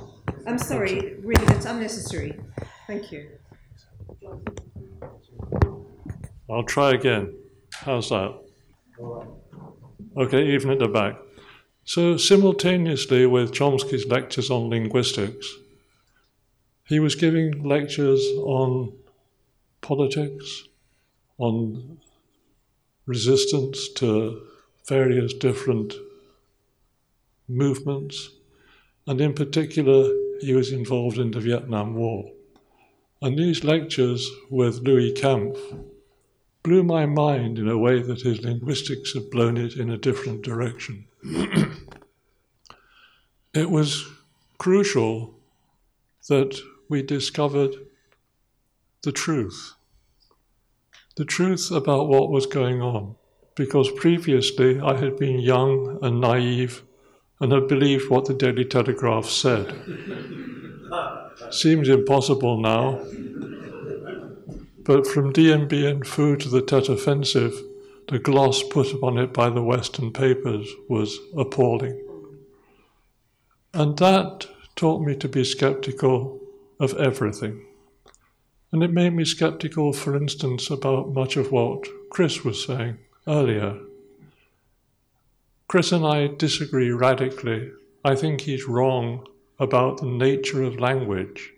I'm sorry. Really, that's unnecessary. Thank you. I'll try again. How's that? Okay, even at the back. So simultaneously with Chomsky's lectures on linguistics, he was giving lectures on politics, on resistance to various different movements, and in particular, he was involved in the Vietnam War. And these lectures with Louis Kampf blew my mind in a way that his linguistics had blown it in a different direction. It was crucial that we discovered the truth, the truth about what was going on, because previously I had been young and naive and had believed what the Daily Telegraph said. Seems impossible now, but from D M B and Phu to the Tet Offensive, the gloss put upon it by the Western papers was appalling. And that taught me to be sceptical of everything. And it made me sceptical, for instance, about much of what Chris was saying earlier. Chris and I disagree radically. I think he's wrong about the nature of language,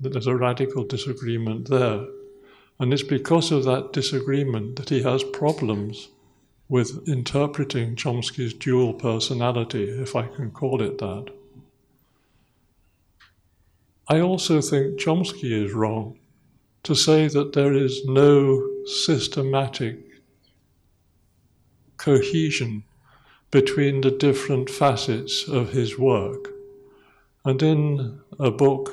that there's a radical disagreement there. And it's because of that disagreement that he has problems with interpreting Chomsky's dual personality, if I can call it that. I also think Chomsky is wrong to say that there is no systematic cohesion between the different facets of his work. And in a book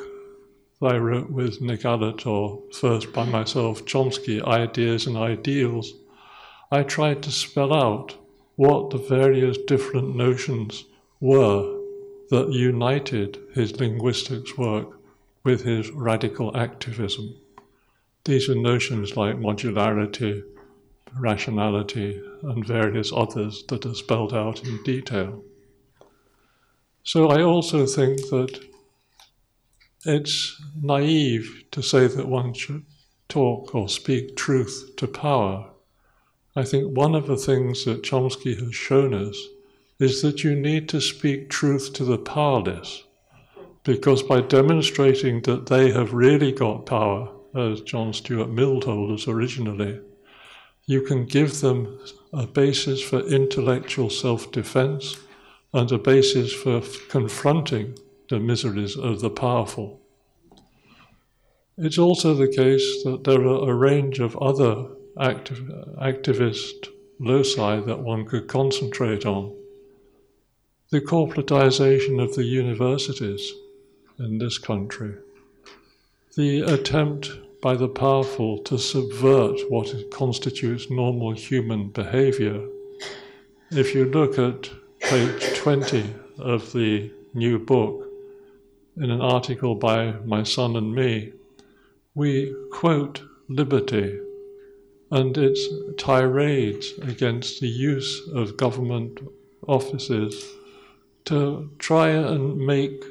I wrote with Nick Allott, or first by myself, Chomsky, Ideas and Ideals, I tried to spell out what the various different notions were that united his linguistics work with his radical activism. These are notions like modularity, rationality, and various others that are spelled out in detail. So I also think that it's naive to say that one should talk or speak truth to power. I think one of the things that Chomsky has shown us is that you need to speak truth to the powerless, because by demonstrating that they have really got power, as John Stuart Mill told us originally, you can give them a basis for intellectual self-defense and a basis for f- confronting the miseries of the powerful. It's also the case that there are a range of other activ- activist loci that one could concentrate on. The corporatization of the universities in this country, the attempt by the powerful to subvert what constitutes normal human behavior. If you look at page twenty of the new book, in an article by my son and me, we quote liberty and its tirades against the use of government offices to try and make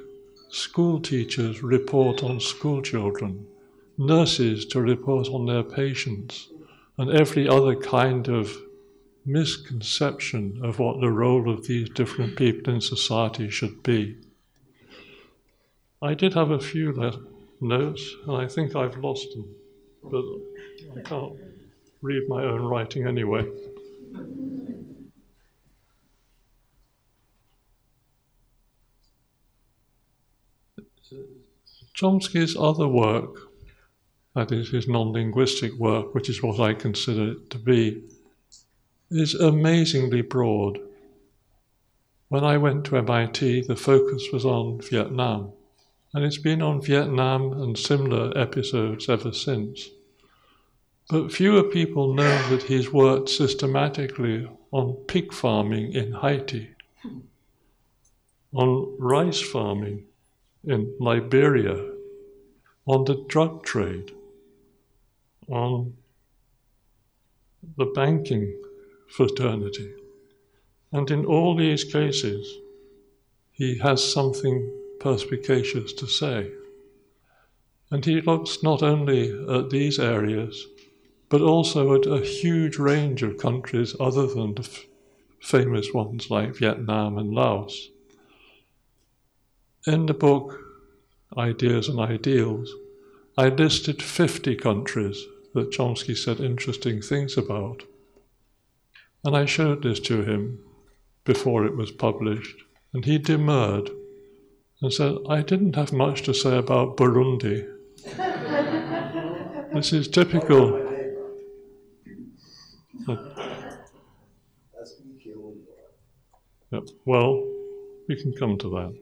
school teachers report on school children, nurses to report on their patients, and every other kind of misconception of what the role of these different people in society should be. I did have a few le- notes, and I think I've lost them, but I can't read my own writing anyway. Chomsky's other work, that is his non-linguistic work, which is what I consider it to be, is amazingly broad. When I went to M I T, the focus was on Vietnam. And it's been on Vietnam and similar episodes ever since. But fewer people know that he's worked systematically on pig farming in Haiti, on rice farming in Liberia, on the drug trade, on the banking fraternity. And in all these cases, he has something perspicacious to say. And he looks not only at these areas, but also at a huge range of countries other than the f- famous ones like Vietnam and Laos. In the book, Ideas and Ideals, I listed fifty countries that Chomsky said interesting things about. And I showed this to him before it was published, and he demurred and said, I didn't have much to say about Burundi. This is typical. Yep. Well, we can come to that.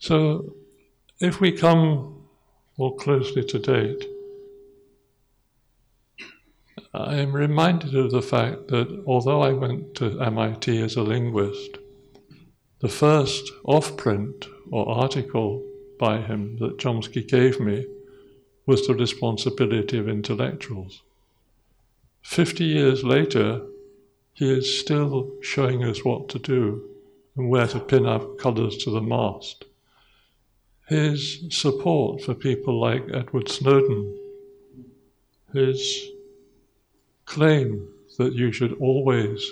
So if we come more closely to date. I'm reminded of the fact that although I went to M I T as a linguist, the first off-print or article by him that Chomsky gave me was The Responsibility of Intellectuals. Fifty years later, he is still showing us what to do and where to pin up colours to the mast. His support for people like Edward Snowden, his claim that you should always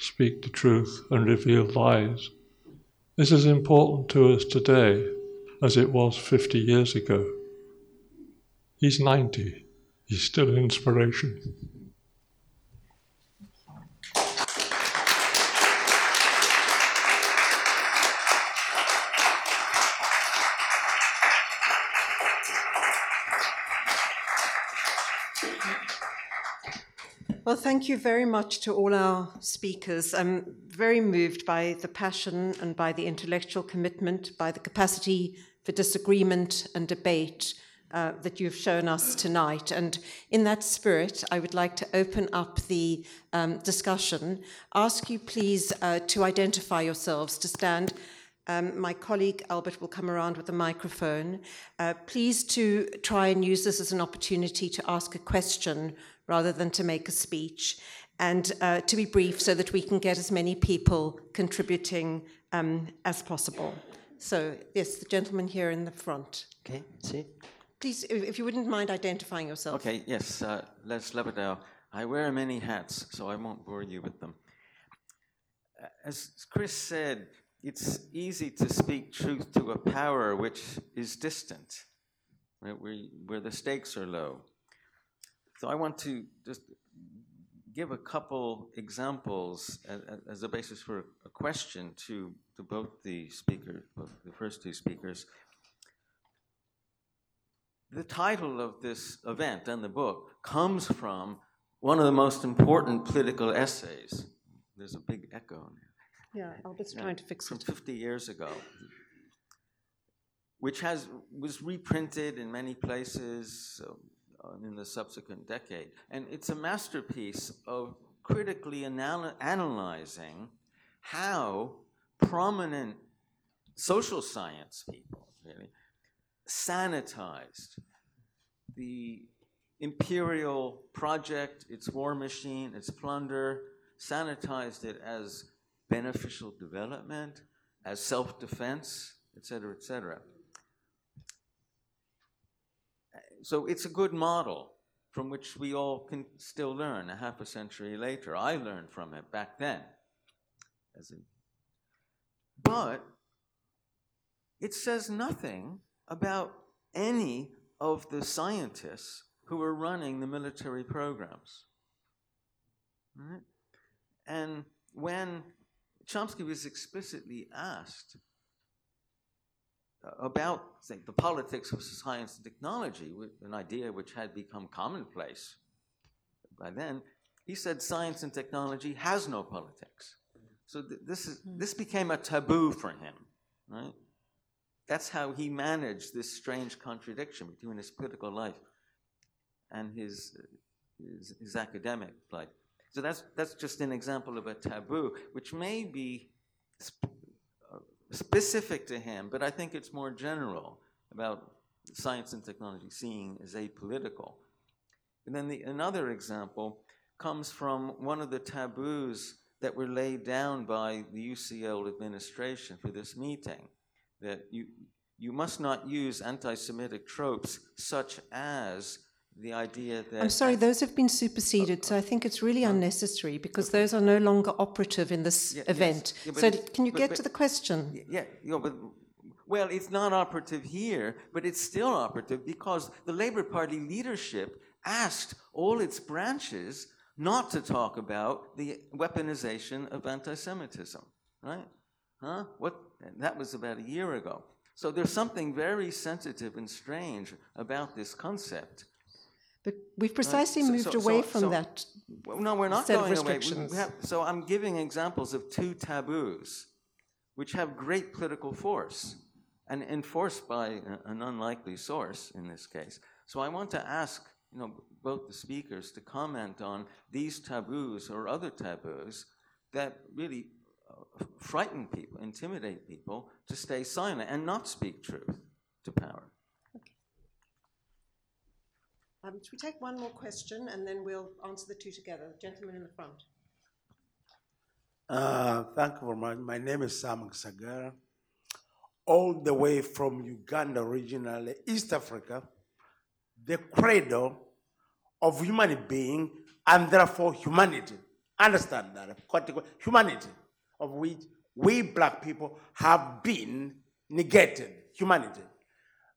speak the truth and reveal lies, is as important to us today as it was fifty years ago. He's ninety. He's still an inspiration. Well, thank you very much to all our speakers. I'm very moved by the passion and by the intellectual commitment, by the capacity for disagreement and debate uh, that you've shown us tonight. And in that spirit, I would like to open up the um, discussion. Ask you, please, uh, to identify yourselves, to stand. Um, my colleague Albert will come around with a microphone. Uh, please to try and use this as an opportunity to ask a question rather than to make a speech, and uh, to be brief so that we can get as many people contributing um, as possible. So, yes, the gentleman here in the front. Okay, see. Please, if you wouldn't mind identifying yourself. Okay, yes, uh, Les Lebedeau. I wear many hats, so I won't bore you with them. As Chris said, it's easy to speak truth to a power which is distant, right, where, where the stakes are low. So I want to just give a couple examples as, as a basis for a question to, to both the speakers, both the first two speakers. The title of this event and the book comes from one of the most important political essays. There's a big echo now. Yeah, Albert's trying to fix it. From fifty years ago, which has was reprinted in many places. So in the subsequent decade. And it's a masterpiece of critically anal- analyzing how prominent social science people really sanitized the imperial project, its war machine, its plunder, sanitized it as beneficial development, as self-defense, et cetera, et cetera. So it's a good model from which we all can still learn a half a century later. I learned from it back then. As in, but it says nothing about any of the scientists who are running the military programs. Right? And when Chomsky was explicitly asked about say, the politics of science and technology, an idea which had become commonplace by then, he said science and technology has no politics. So th- this is this became a taboo for him, right? That's how he managed this strange contradiction between his political life and his his, his academic life. So that's that's just an example of a taboo, which may be sp- specific to him, but I think it's more general about science and technology seeing as apolitical. And then the, another example comes from one of the taboos that were laid down by the U C L administration for this meeting, that you you must not use anti-Semitic tropes such as the idea that... I'm sorry, those have been superseded, so I think it's really um, unnecessary because okay. Those are no longer operative in this yeah, event. Yes. Yeah, so it, can you but, get but, to the question? Yeah, yeah but, well, it's not operative here, but it's still operative because the Labour Party leadership asked all its branches not to talk about the weaponization of anti-Semitism, right? Huh? What? That was about a year ago. So there's something very sensitive and strange about this concept. But we've precisely right. so, moved so, away so, from so, that. Well, no, we're not set going of restrictions. away. We have, so I'm giving examples of two taboos, which have great political force, and enforced by an unlikely source in this case. So I want to ask, you know, both the speakers to comment on these taboos or other taboos that really frighten people, intimidate people to stay silent and not speak truth to power. Okay. Um, should we take one more question and then we'll answer the two together? The gentleman in the front. Uh, thank you very much. My name is Sam Sagara, all the way from Uganda originally, East Africa, the cradle of human being and therefore humanity. Understand that, humanity, of which we black people have been negated, humanity.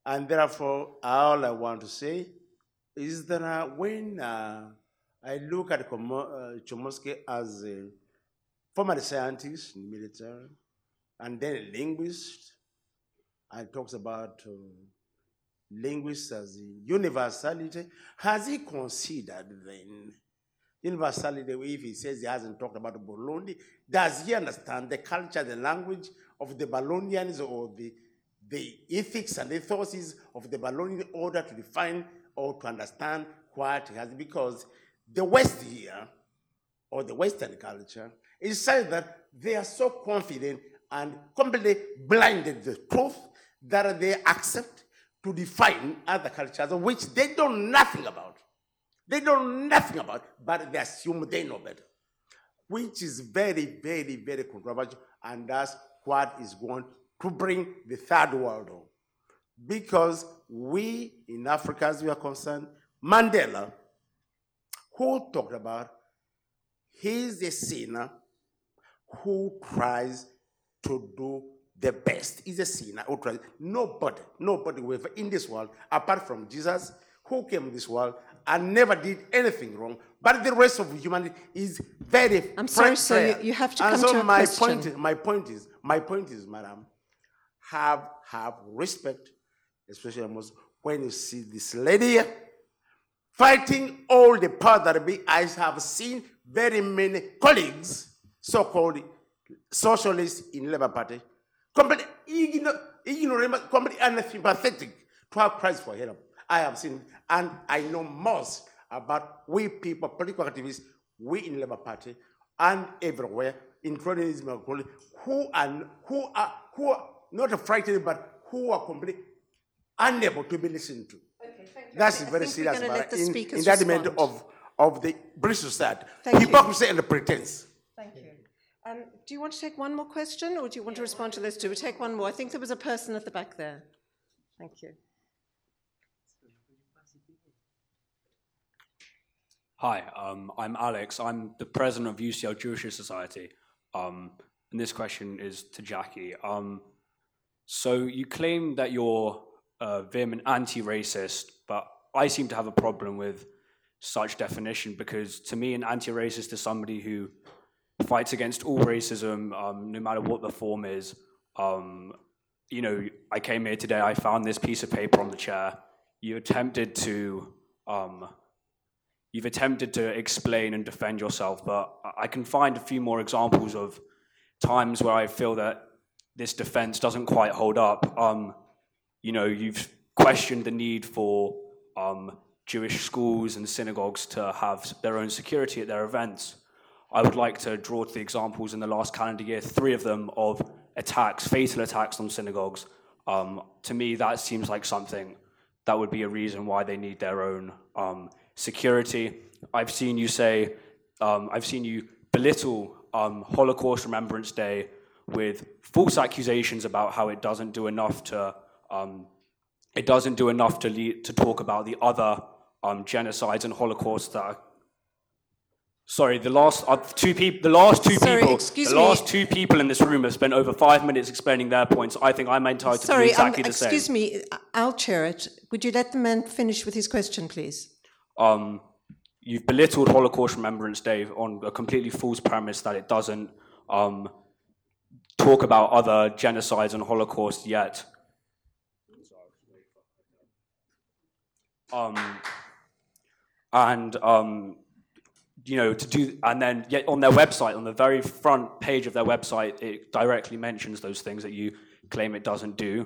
And therefore, all I want to say is that uh, when uh, I look at Kom- uh, Chomsky as a former scientist in the military, and then a linguist, and talks about uh, linguists as universality, has he considered then universality? If he says he hasn't talked about Burundi, does he understand the culture, the language of the Burundians, or the, the ethics and ethoses of the Burundian order to define or to understand what he has? Because the West here, or the Western culture, is such that they are so confident and completely blinded to the truth that they accept to define other cultures of which they know nothing about. They know nothing about, but they assume they know better, which is very, very, very controversial, and that's what is going to bring the third world on. Because we, in Africa, as we are concerned, Mandela, who talked about he's a sinner who tries to do the best. He's a sinner who tries. Nobody, nobody in this world, apart from Jesus, who came to this world and never did anything wrong. But the rest of humanity is very I'm sorry, sir, you, you have to and come so to your my question. Point, my point is, my point is, madam, have, have respect, especially most when you see this lady fighting all the power that be. I have seen very many colleagues, so-called socialists in Labour Party, completely ignorant, completely unsympathetic to our cries for help. I have seen, and I know most about we people, political activists, we in Labour Party, and everywhere, including Ismail Goli, who are who are who are not frightened, but who are completely unable to be listened to. Okay, thank you. That's very serious matter in, in that element of of the British society, hypocrisy and the pretense. Thank you. Um, do you want to take one more question, or do you want to respond to those two? We'll take one more. I think there was a person at the back there. Thank you. Hi, um, I'm Alex. I'm the president of U C L Jewish Society. Um, and this question is to Jackie. Um, so you claim that you're uh, vehement anti-racist, but I seem to have a problem with such definition, because to me an anti-racist is somebody who fights against all racism, um, no matter what the form is. Um, you know, I came here today, I found this piece of paper on the chair. You attempted to, um, you've attempted to explain and defend yourself, but I can find a few more examples of times where I feel that this defense doesn't quite hold up. Um, you know, you've questioned the need for um, Jewish schools and synagogues to have their own security at their events. I would like to draw to the examples in the last calendar year, three of them, of attacks, fatal attacks on synagogues. Um, to me, that seems like something that would be a reason why they need their own um, security. I've seen you say, um, I've seen you belittle um, Holocaust Remembrance Day with false accusations about how it doesn't do enough to, um, it doesn't do enough to lead, to talk about the other um, genocides and Holocausts that are Sorry, the last uh, two people. The last two Sorry, people. Excuse the me. last two people in this room have spent over five minutes explaining their points. I think I'm entitled Sorry, to do exactly um, the same. Sorry, excuse me. I'll chair it. Would you let the man finish with his question, please? Um, you've belittled Holocaust Remembrance Day on a completely false premise that it doesn't um, talk about other genocides and Holocaust yet. Um, and. Um, You know, to do, and then yet on their website, on the very front page of their website, it directly mentions those things that you claim it doesn't do.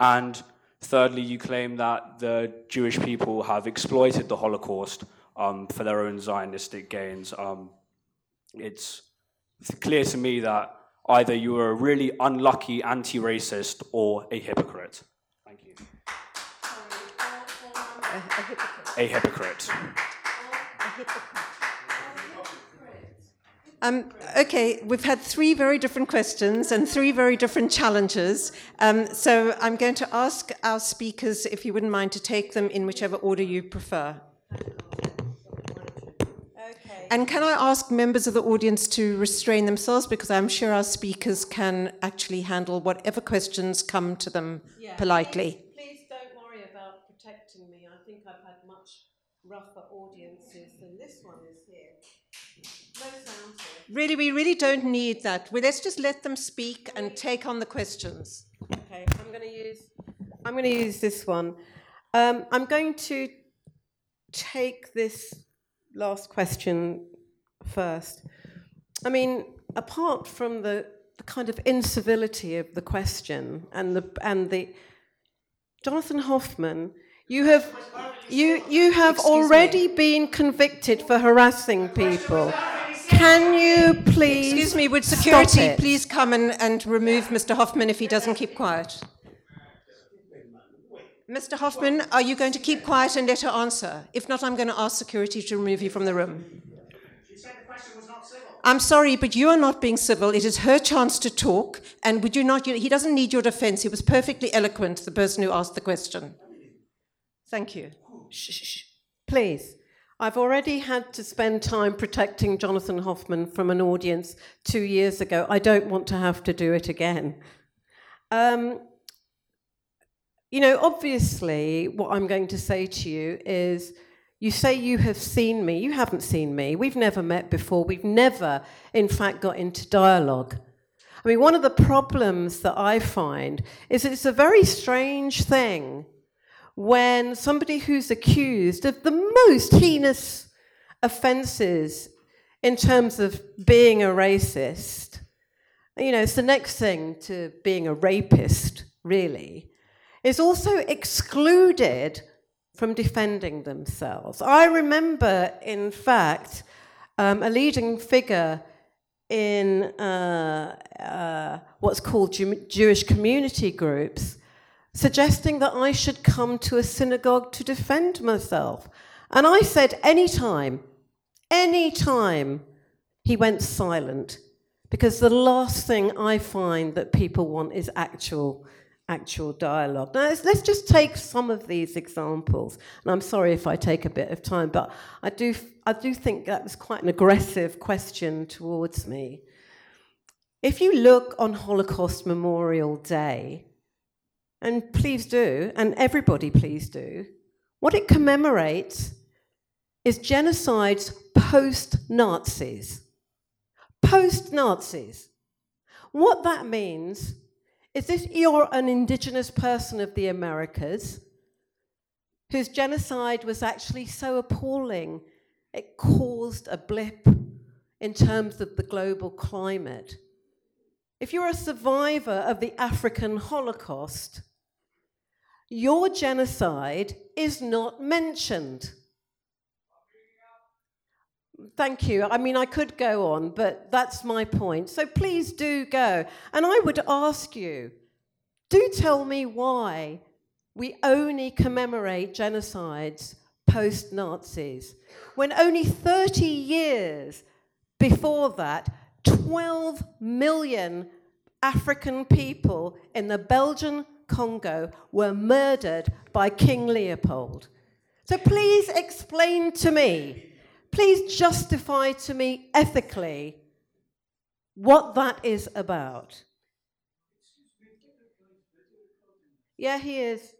And thirdly, you claim that the Jewish people have exploited the Holocaust um, for their own Zionistic gains. Um, it's clear to me that either you are a really unlucky anti-racist or a hypocrite. Thank you. A, a hypocrite. A hypocrite. A hypocrite. Um, okay, we've had three very different questions and three very different challenges. Um, so I'm going to ask our speakers, if you wouldn't mind, to take them in whichever order you prefer. Okay. And can I ask members of the audience to restrain themselves, because I'm sure our speakers can actually handle whatever questions come to them yeah. politely. Please, please don't worry about protecting me. I think I've had much rougher audiences than this one is here. No sound here. Really, we really don't need that. Well, let's just let them speak and take on the questions. Okay, I'm going to use. I'm going to use this one. Um, I'm going to take this last question first. I mean, apart from the, the kind of incivility of the question and the and the Jonathan Hoffman. You have, you you have Excuse already me. been convicted for harassing people. Can you please? Excuse me. Would security please come and, and remove Mister Hoffman if he doesn't keep quiet? Mister Hoffman, are you going to keep quiet and let her answer? If not, I'm going to ask security to remove you from the room. She said the question was not civil. I'm sorry, but you are not being civil. It is her chance to talk, and would you not? You, he doesn't need your defence. He was perfectly eloquent, the person who asked the question. Thank you. Shh, shh, shh. Please. I've already had to spend time protecting Jonathan Hoffman from an audience two years ago. I don't want to have to do it again. Um, you know, obviously, what I'm going to say to you is, you say you have seen me. You haven't seen me. We've never met before. We've never, in fact, got into dialogue. I mean, one of the problems that I find is it's a very strange thing when somebody who's accused of the most heinous offences in terms of being a racist, you know, it's the next thing to being a rapist, really, is also excluded from defending themselves. I remember, in fact, um, a leading figure in uh, uh, what's called Jew- Jewish community groups suggesting that I should come to a synagogue to defend myself. And I said, anytime, anytime, he went silent, because the last thing I find that people want is actual, actual dialogue. Now, let's, let's just take some of these examples. And I'm sorry if I take a bit of time, but I do, I do think that was quite an aggressive question towards me. If you look on Holocaust Memorial Day, and please do, and everybody please do, what it commemorates is genocides post-Nazis. Post-Nazis. What that means is if you're an indigenous person of the Americas whose genocide was actually so appalling it caused a blip in terms of the global climate. If you're a survivor of the African Holocaust, your genocide is not mentioned. Thank you. I mean, I could go on, but that's my point. So please do go. And I would ask you, do tell me why we only commemorate genocides post-Nazis, when only thirty years before that, twelve million African people in the Belgian Congo were murdered by King Leopold. So please explain to me, please justify to me ethically what that is about. Yeah, he is.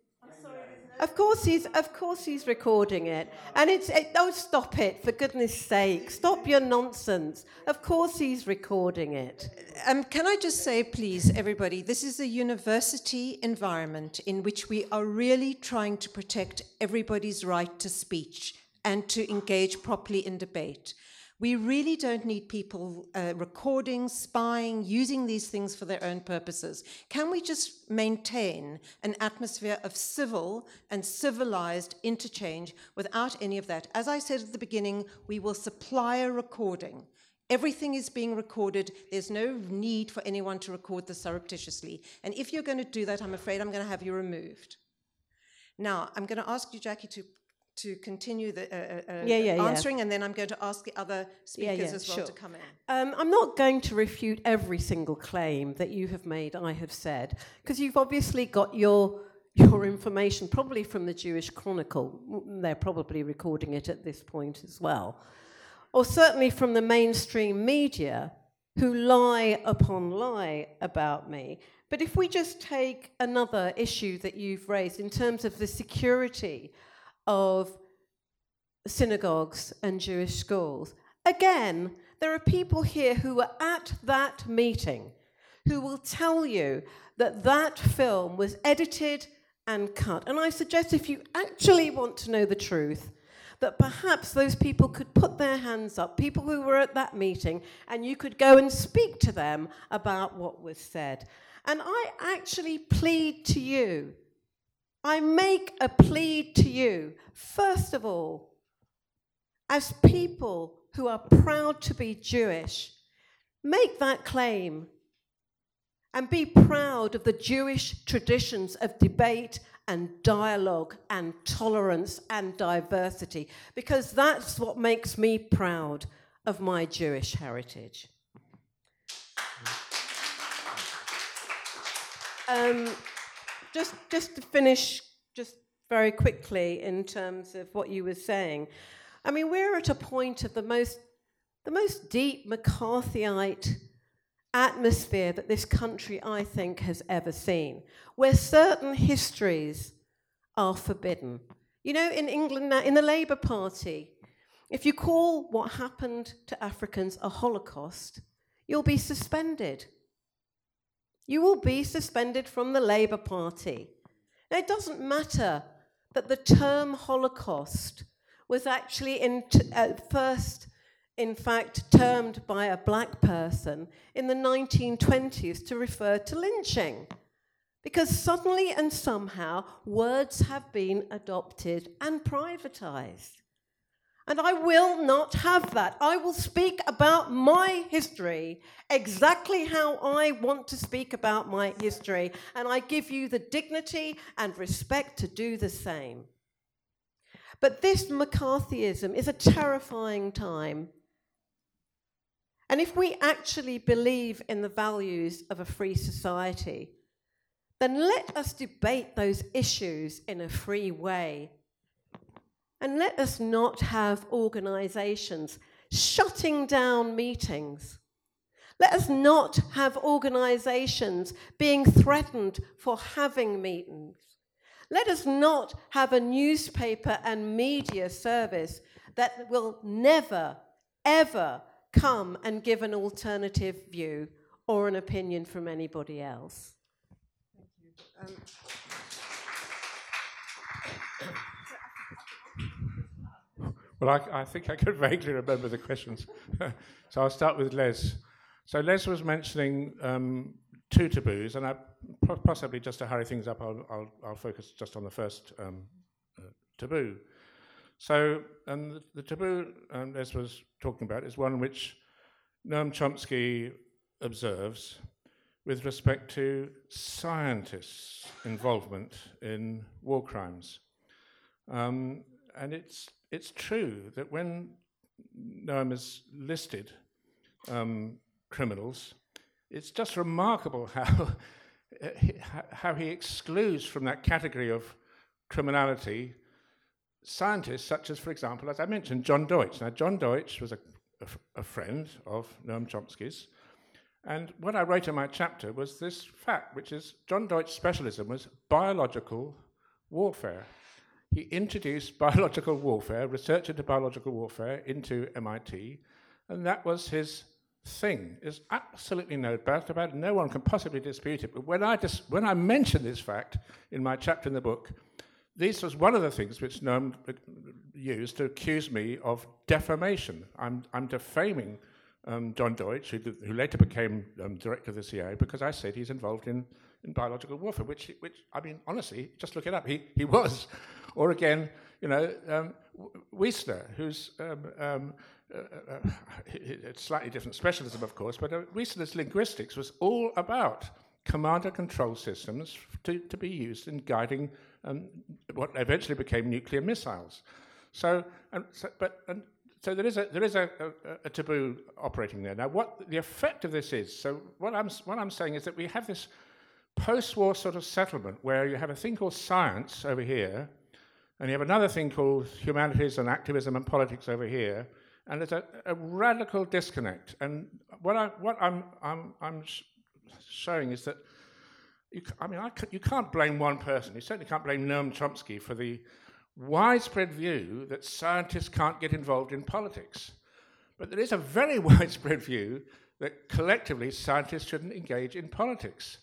Of course he's of course he's recording it. And it's it, oh stop it, for goodness sake. Stop your nonsense. Of course he's recording it. Um, can I just say, please, everybody, this is a university environment in which we are really trying to protect everybody's right to speech and to engage properly in debate. We really don't need people uh, recording, spying, using these things for their own purposes. Can we just maintain an atmosphere of civil and civilized interchange without any of that? As I said at the beginning, we will supply a recording. Everything is being recorded. There's no need for anyone to record this surreptitiously. And if you're going to do that, I'm afraid I'm going to have you removed. Now, I'm going to ask you, Jackie, to to continue the uh, uh, yeah, yeah, answering, yeah. and then I'm going to ask the other speakers yeah, yeah, as well sure. to come in. Um, I'm not going to refute every single claim that you have made, I have said, because you've obviously got your your information probably from the Jewish Chronicle. They're probably recording it at this point as well. Or certainly from the mainstream media, who lie upon lie about me. But if we just take another issue that you've raised in terms of the security of synagogues and Jewish schools, again, there are people here who were at that meeting who will tell you that that film was edited and cut. And I suggest if you actually want to know the truth, that perhaps those people could put their hands up, people who were at that meeting, and you could go and speak to them about what was said. And I actually plead to you, I make a plea to you, first of all, as people who are proud to be Jewish, make that claim and be proud of the Jewish traditions of debate and dialogue and tolerance and diversity, because that's what makes me proud of my Jewish heritage. Um, just, just to finish, just very quickly in terms of what you were saying. I mean, we're at a point of the most, the most deep McCarthyite atmosphere that this country, I think, has ever seen, where certain histories are forbidden. You know, in England now, in the Labour Party, if you call what happened to Africans a Holocaust, you'll be suspended. You will be suspended from the Labour Party. Now, it doesn't matter that the term Holocaust was actually in t- at first in fact, termed by a black person in the nineteen twenties to refer to lynching. Because suddenly and somehow, words have been adopted and privatized. And I will not have that. I will speak about my history exactly how I want to speak about my history. And I give you the dignity and respect to do the same. But this McCarthyism is a terrifying time. And if we actually believe in the values of a free society, then let us debate those issues in a free way. And let us not have organisations shutting down meetings. Let us not have organisations being threatened for having meetings. Let us not have a newspaper and media service that will never, ever come and give an alternative view or an opinion from anybody else. Thank you. Um, well, I, I think I could vaguely remember the questions. So I'll start with Les. So Les was mentioning um, two taboos, and I possibly just to hurry things up, I'll, I'll, I'll focus just on the first um, uh, taboo. So, and the, the taboo um, Les was talking about is one which Noam Chomsky observes with respect to scientists' involvement in war crimes. Um, and it's it's true that when Noam has listed um, criminals, it's just remarkable how how he excludes from that category of criminality scientists such as, for example, as I mentioned, John Deutsch. Now, John Deutsch was a, a, a friend of Noam Chomsky's, and what I wrote in my chapter was this fact, which is John Deutsch's specialism was biological warfare. He introduced biological warfare, research into biological warfare, into M I T, and that was his thing. There's absolutely no doubt about it. No one can possibly dispute it. But when I dis- when I mention this fact in my chapter in the book, this was one of the things which Noam used to accuse me of defamation. I'm, I'm defaming um, John Deutsch, who, who later became um, director of the C I A, because I said he's involved in, in biological warfare, which, which, I mean, honestly, just look it up. He, he was. Or again, you know, um, Wiesner, who's... Um, um, Uh, uh, it's slightly different specialism, of course, but uh, Wiesner's linguistics was all about command and control systems to, to be used in guiding um, what eventually became nuclear missiles. So, and so, but and so there is a there is a, a, a taboo operating there. Now, what the effect of this is? So, what I'm what I'm saying is that we have this post-war sort of settlement where you have a thing called science over here, and you have another thing called humanities and activism and politics over here. And there's a, a radical disconnect. And what, I, what I'm, I'm, I'm sh- showing is that, you c- I mean, I c- you can't blame one person. You certainly can't blame Noam Chomsky for the widespread view that scientists can't get involved in politics. But there is a very widespread view that collectively scientists shouldn't engage in politics.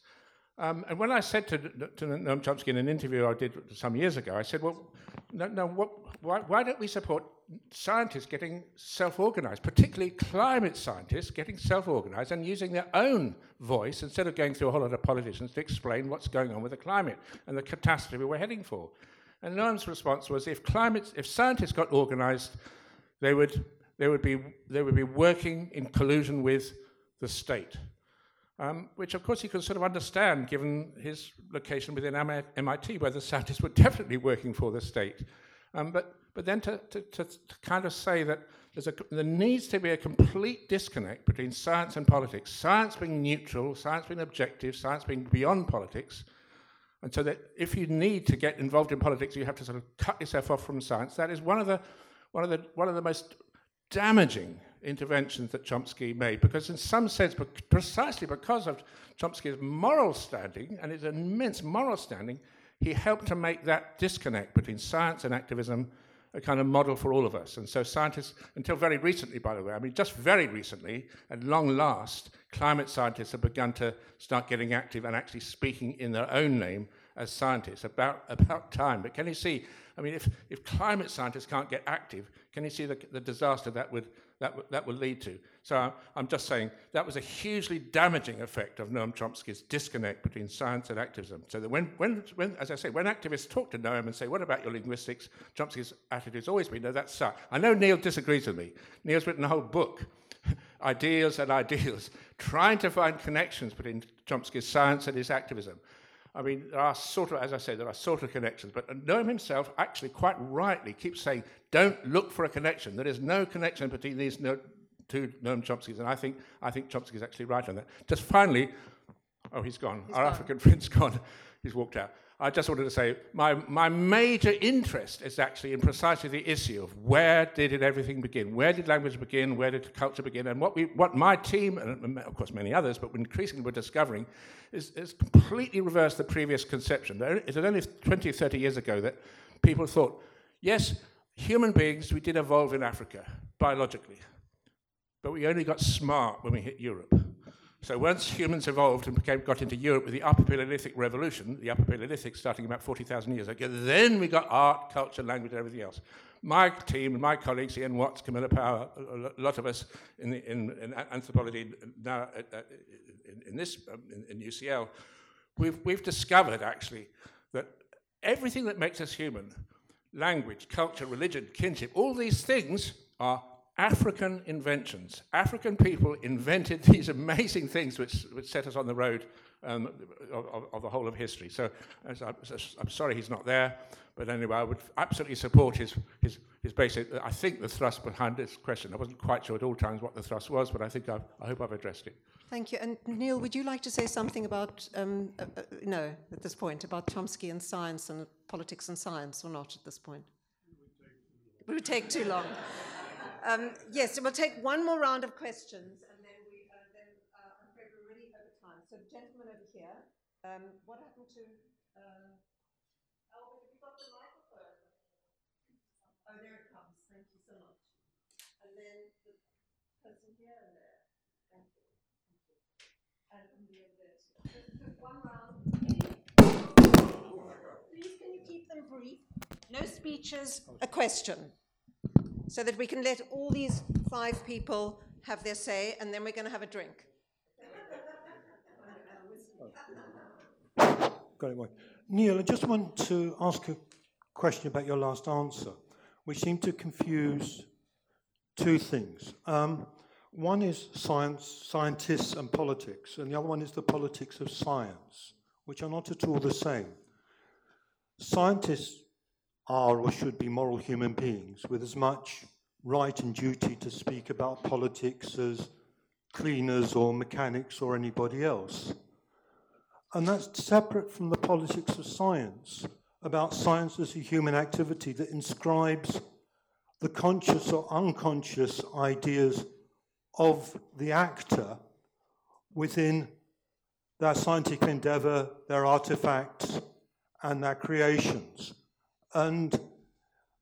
Um, and when I said to, to Noam Chomsky in an interview I did some years ago, I said, well, no, no, what, why, why don't we support scientists getting self-organised, particularly climate scientists getting self-organised and using their own voice instead of going through a whole lot of politicians to explain what's going on with the climate and the catastrophe we're heading for? And Noam's response was, if climate, if scientists got organised, they would, they would be, they would be working in collusion with the state. Um, which, of course, he could sort of understand, given his location within M I T, where the scientists were definitely working for the state. Um, but but then to, to, to, to kind of say that there's a, there needs to be a complete disconnect between science and politics, science being neutral, science being objective, science being beyond politics, and so that if you need to get involved in politics, you have to sort of cut yourself off from science. That is one of the one of the one of the most damaging interventions that Chomsky made, because in some sense, bec- precisely because of Chomsky's moral standing and his immense moral standing, he helped to make that disconnect between science and activism a kind of model for all of us. And so scientists, until very recently, by the way, I mean just very recently, at long last, climate scientists have begun to start getting active and actually speaking in their own name as scientists, about about time. But can you see, I mean, if, if climate scientists can't get active, can you see the, the disaster that would that w- that would lead to? So I'm, I'm just saying that was a hugely damaging effect of Noam Chomsky's disconnect between science and activism. So that when, when, when as I say, when activists talk to Noam and say, what about your linguistics? Chomsky's attitude has always been, no, that sucks. I know Neil disagrees with me. Neil's written a whole book, Ideas and Ideals, trying to find connections between Chomsky's science and his activism. I mean, there are sort of, as I say, there are sort of connections, but Noam himself actually quite rightly keeps saying, don't look for a connection. There is no connection between these no, two Noam Chomskys, and I think I think Chomsky's actually right on that. Just finally, oh, he's gone. He's Our gone. African friend's gone. He's walked out. I just wanted to say, my, my major interest is actually in precisely the issue of where did it everything begin? Where did language begin? Where did culture begin? And what we, what my team, and of course many others, but increasingly we're discovering, is, is completely reversed the previous conception. It was only twenty, thirty years ago that people thought, yes, human beings, we did evolve in Africa, biologically, but we only got smart when we hit Europe. So once humans evolved and became, got into Europe with the Upper Paleolithic Revolution, the Upper Paleolithic starting about forty thousand years ago, then we got art, culture, language, and everything else. My team, my colleagues, Ian Watts, Camilla Power, a lot of us in, the, in, in anthropology now uh, in, in this um, in, in U C L, we've we've discovered actually that everything that makes us human, language, culture, religion, kinship, all these things are African inventions. African people invented these amazing things which, which set us on the road um, of, of the whole of history. So as I, as I'm sorry he's not there, but anyway, I would absolutely support his, his, his basic, I think the thrust behind this question. I wasn't quite sure at all times what the thrust was, but I think I've, I hope I've addressed it. Thank you. And Neil, would you like to say something about, um, uh, uh, no, at this point, about Chomsky and science and politics and science, or not at this point? It would take too long. Um, yes, we'll take one more round of questions, and then we, uh, then, uh, I'm afraid we're really over time. So, gentlemen over here, um, what happened to? Uh, Albert, have you got the microphone? Oh, there it comes. Thank you so much. And then the person here and there. Thank you. Thank you. And from the other there. So, one round. Please, can you keep them brief? No speeches, a question, so that we can let all these five people have their say, and then we're going to have a drink. Got it, Mike. Neil, I just want to ask a question about your last answer, which seemed to confuse two things. Um, one is science, scientists and politics, and the other one is the politics of science, which are not at all the same. Scientists are or should be moral human beings with as much right and duty to speak about politics as cleaners or mechanics or anybody else. And that's separate from the politics of science, about science as a human activity that inscribes the conscious or unconscious ideas of the actor within their scientific endeavor, their artifacts, and their creations. And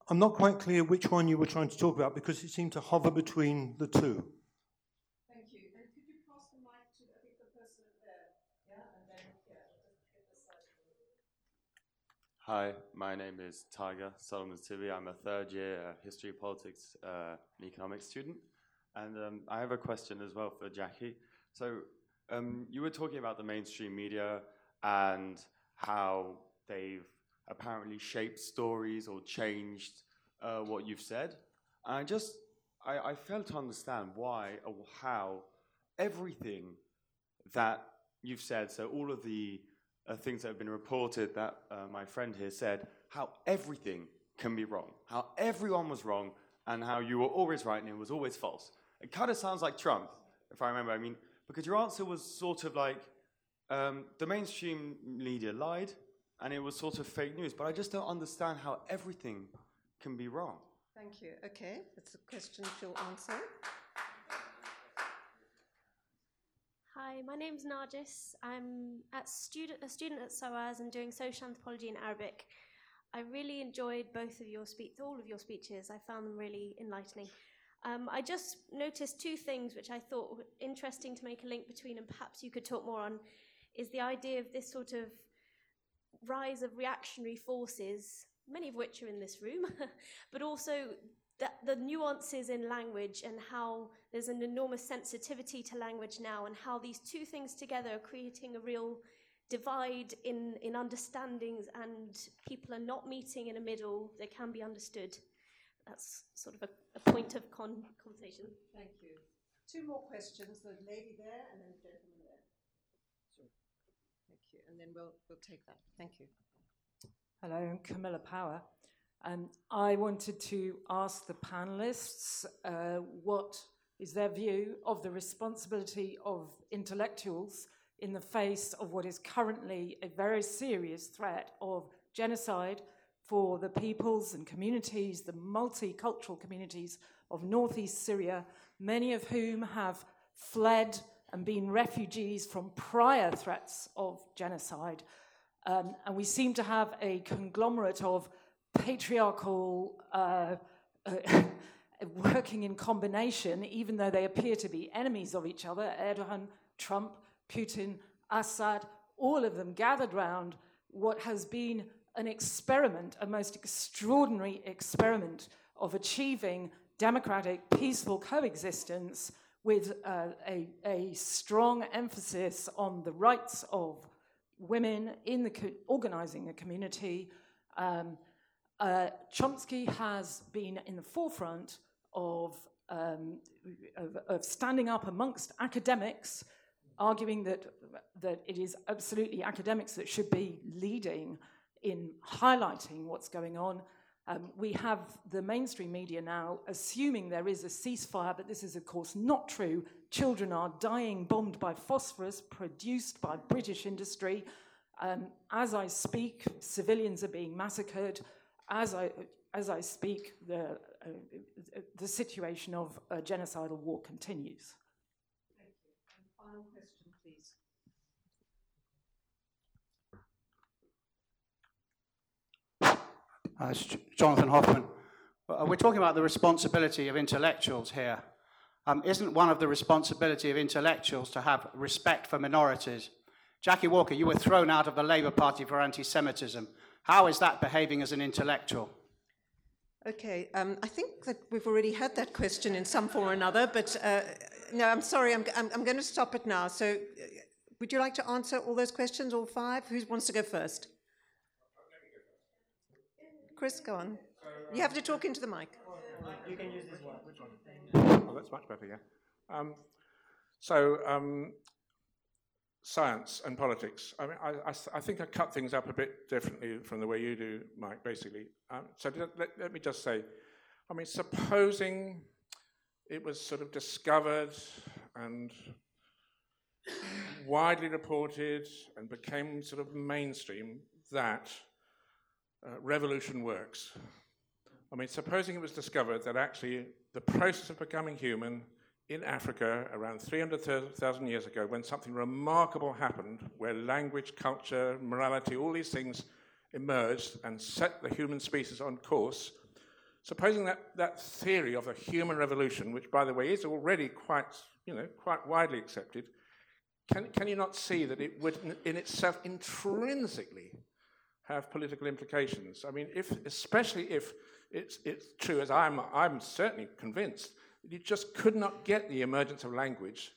I'm not quite clear which one you were trying to talk about, because it seemed to hover between the two. Thank you. And could you pass the mic to, I think, the person there? Yeah, and then, yeah, get this side. Hi, my name is Tiger Solomon Tibi. I'm a third year uh, history, politics, uh, and economics student. And um, I have a question as well for Jackie. So um, you were talking about the mainstream media and how they've apparently shaped stories or changed uh, what you've said. And I just, I, I fail to understand why or how everything that you've said, so all of the uh, things that have been reported that uh, my friend here said, how everything can be wrong, how everyone was wrong, and how you were always right and it was always false. It kind of sounds like Trump, if I remember. I mean, because your answer was sort of like, um, the mainstream media lied, and it was sort of fake news, but I just don't understand how everything can be wrong. Thank you. Okay, that's a question she'll answer. Hi, my name's Nargis. I'm at student, a student at SOAS and doing social anthropology and Arabic. I really enjoyed both of your speech, all of your speeches. I found them really enlightening. Um, I just noticed two things which I thought were interesting to make a link between, and perhaps you could talk more on, is the idea of this sort of rise of reactionary forces, many of which are in this room, but also that the nuances in language and how there's an enormous sensitivity to language now, and how these two things together are creating a real divide in, in understandings, and people are not meeting in a middle that can be understood. That's sort of a, a point of con- conversation. Thank you. Two more questions, the lady there and then the gentleman. And then we'll, we'll take that. Thank you. Hello, I'm Camilla Power. Um, I wanted to ask the panelists uh, what is their view of the responsibility of intellectuals in the face of what is currently a very serious threat of genocide for the peoples and communities, the multicultural communities of northeast Syria, many of whom have fled and been refugees from prior threats of genocide. Um, and we seem to have a conglomerate of patriarchal uh, uh, working in combination, even though they appear to be enemies of each other. Erdogan, Trump, Putin, Assad, all of them gathered round what has been an experiment, a most extraordinary experiment of achieving democratic, peaceful coexistence with uh, a, a strong emphasis on the rights of women in the co- organizing the community. Um, uh, Chomsky has been in the forefront of, um, of, of standing up amongst academics, arguing that, that it is absolutely academics that should be leading in highlighting what's going on. Um, we have the mainstream media now assuming there is a ceasefire, but this is, of course, not true. Children are dying, bombed by phosphorus, produced by British industry. Um, as I speak, civilians are being massacred. As I as I speak, the uh, the situation of uh, genocidal war continues. Thank you. And final question, please. Uh, it's Jonathan Hoffman. Uh, we're talking about the responsibility of intellectuals here. Um, isn't one of the responsibility of intellectuals to have respect for minorities? Jackie Walker, you were thrown out of the Labour Party for anti-Semitism. How is that behaving as an intellectual? Okay, um, I think that we've already had that question in some form or another, but uh, no, I'm sorry, I'm, I'm, I'm going to stop it now. So uh, would you like to answer all those questions, all five? Who wants to go first? Chris, go on. You have to talk into the mic. You can use this one. Which one? Oh, that's much better, yeah. Um, so, um, science and politics. I mean, I, I, I think I cut things up a bit differently from the way you do, Mike, basically. Um, so let, let me just say, I mean, supposing it was sort of discovered and widely reported and became sort of mainstream that uh, revolution works. I mean, supposing it was discovered that actually the process of becoming human in Africa around three hundred thousand years ago, when something remarkable happened, where language, culture, morality, all these things emerged and set the human species on course, supposing that, that theory of a human revolution, which, by the way, is already quite, you know, quite widely accepted, can, can you not see that it would in itself intrinsically have political implications? I mean, if, especially if it's, it's true, as I'm, I'm certainly convinced, you just could not get the emergence of language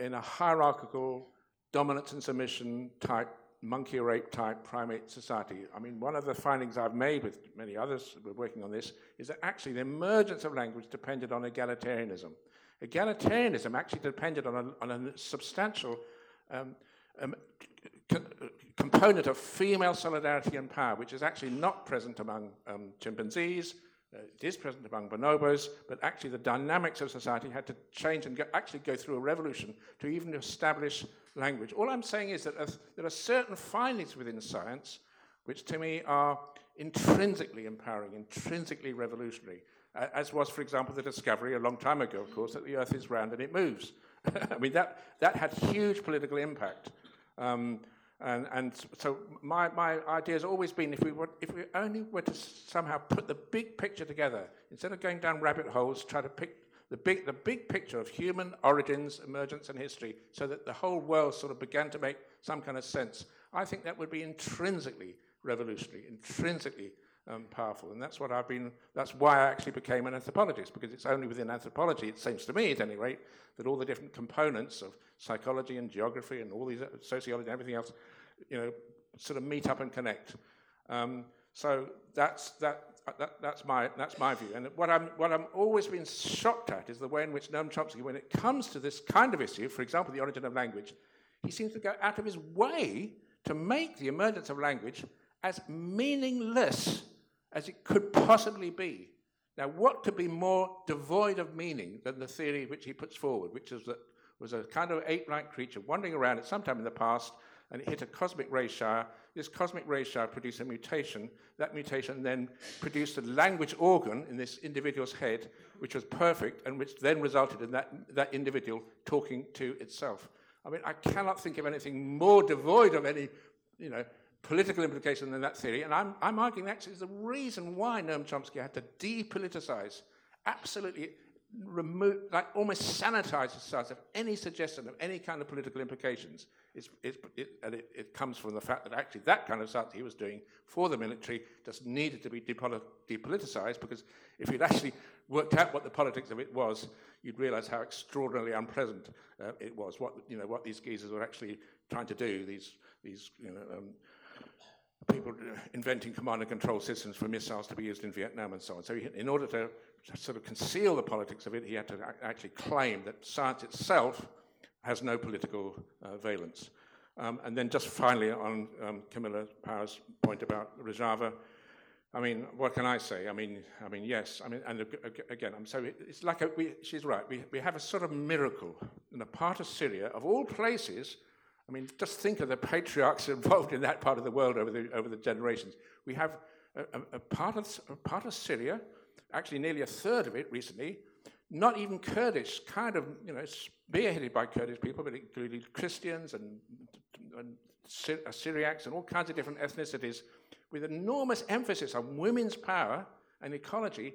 in a hierarchical, dominance and submission type, monkey or ape type primate society. I mean, one of the findings I've made with many others who were working on this is that actually the emergence of language depended on egalitarianism. Egalitarianism actually depended on a, on a substantial um, um, con component of female solidarity and power, which is actually not present among um, chimpanzees. Uh, it is present among bonobos, but actually the dynamics of society had to change and go, actually go through a revolution to even establish language. All I'm saying is that uh, there are certain findings within science which to me are intrinsically empowering, intrinsically revolutionary, uh, as was, for example, the discovery a long time ago, of course, that the Earth is round and it moves. I mean, that, that had huge political impact. Um, And, and so my, my idea has always been if we, were, if we only were to somehow put the big picture together, instead of going down rabbit holes, try to pick the big, the big picture of human origins, emergence and history so that the whole world sort of began to make some kind of sense. I think that would be intrinsically revolutionary, intrinsically um, powerful. And that's what I've been, that's why I actually became an anthropologist, because it's only within anthropology, it seems to me at any rate, that all the different components of psychology and geography and all these, sociology and everything else, you know, sort of meet up and connect. Um, so that's, that, that, that's, my, that's my view. And what I'm, what I'm always been shocked at is the way in which Noam Chomsky, when it comes to this kind of issue, for example, the origin of language, he seems to go out of his way to make the emergence of language as meaningless as it could possibly be. Now, what could be more devoid of meaning than the theory which he puts forward, which is that was a kind of ape-like creature wandering around at some time in the past, and it hit a cosmic ray shower. This cosmic ray shower produced a mutation. That mutation then produced a language organ in this individual's head, which was perfect, and which then resulted in that, that individual talking to itself. I mean, I cannot think of anything more devoid of any, you know, political implication than that theory, and I'm, I'm arguing that is the reason why Noam Chomsky had to depoliticize, absolutely remove, like almost sanitize the science of any suggestion of any kind of political implications. It's, it's, it, and it, it comes from the fact that actually that kind of science he was doing for the military just needed to be depoliticized, because if you'd actually worked out what the politics of it was, you'd realize how extraordinarily unpleasant uh, it was, what, you know, what these geezers were actually trying to do, these, these you know, um, people inventing command and control systems for missiles to be used in Vietnam and so on. So he, in order to sort of conceal the politics of it, he had to actually claim that science itself has no political uh, valence. Um, and then just finally on um, Camilla Power's point about Rojava, I mean, what can I say? I mean, I mean, yes. I mean, and again, I'm so it's like a, we, she's right. We, we have a sort of miracle in a part of Syria, of all places. I mean, just think of the patriarchs involved in that part of the world over the, over the generations. We have a, a, a, part of, a part of Syria, actually nearly a third of it recently, not even Kurdish, kind of, you know, spearheaded by Kurdish people, but including Christians and, and Syri Syriacs and all kinds of different ethnicities, with enormous emphasis on women's power and ecology.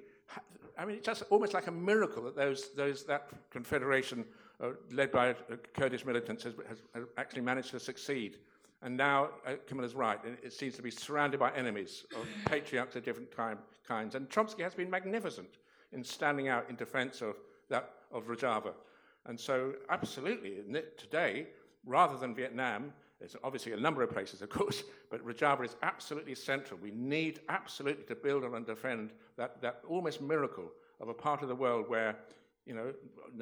I mean, it's just almost like a miracle that those, those, that confederation Uh, led by uh, Kurdish militants has, has actually managed to succeed. And now, uh, Camilla's right, it, it seems to be surrounded by enemies of patriarchs of different time, kinds. And Chomsky has been magnificent in standing out in defense of that of Rojava. And so, absolutely, today, rather than Vietnam, there's obviously a number of places, of course, but Rojava is absolutely central. We need absolutely to build on and defend that, that almost miracle of a part of the world where, you know,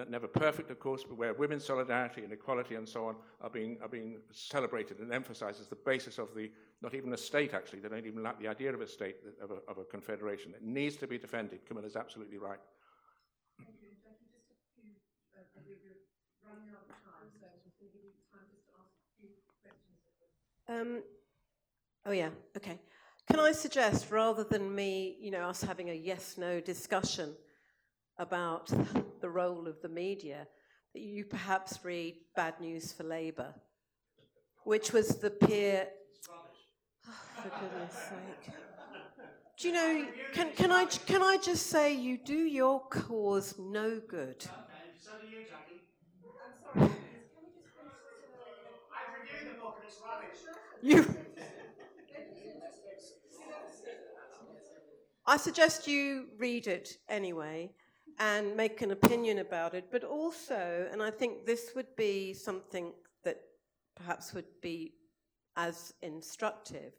never perfect, of course, but where women's solidarity and equality and so on are being are being celebrated and emphasized as the basis of the, not even a state, actually. They don't even like the idea of a state, of a, of a confederation. It needs to be defended. Camilla's absolutely right. Um, oh yeah, okay. Can I suggest, rather than me, you know, us having a yes-no discussion about the role of the media, that you perhaps read Bad News for Labour, which was the peer... Oh, for goodness sake. Do you know, can, can, I, can I just say you do your cause no good? So do you, Jackie. I'm sorry. You. I suggest you read it anyway and make an opinion about it, but also, and I think this would be something that perhaps would be as instructive,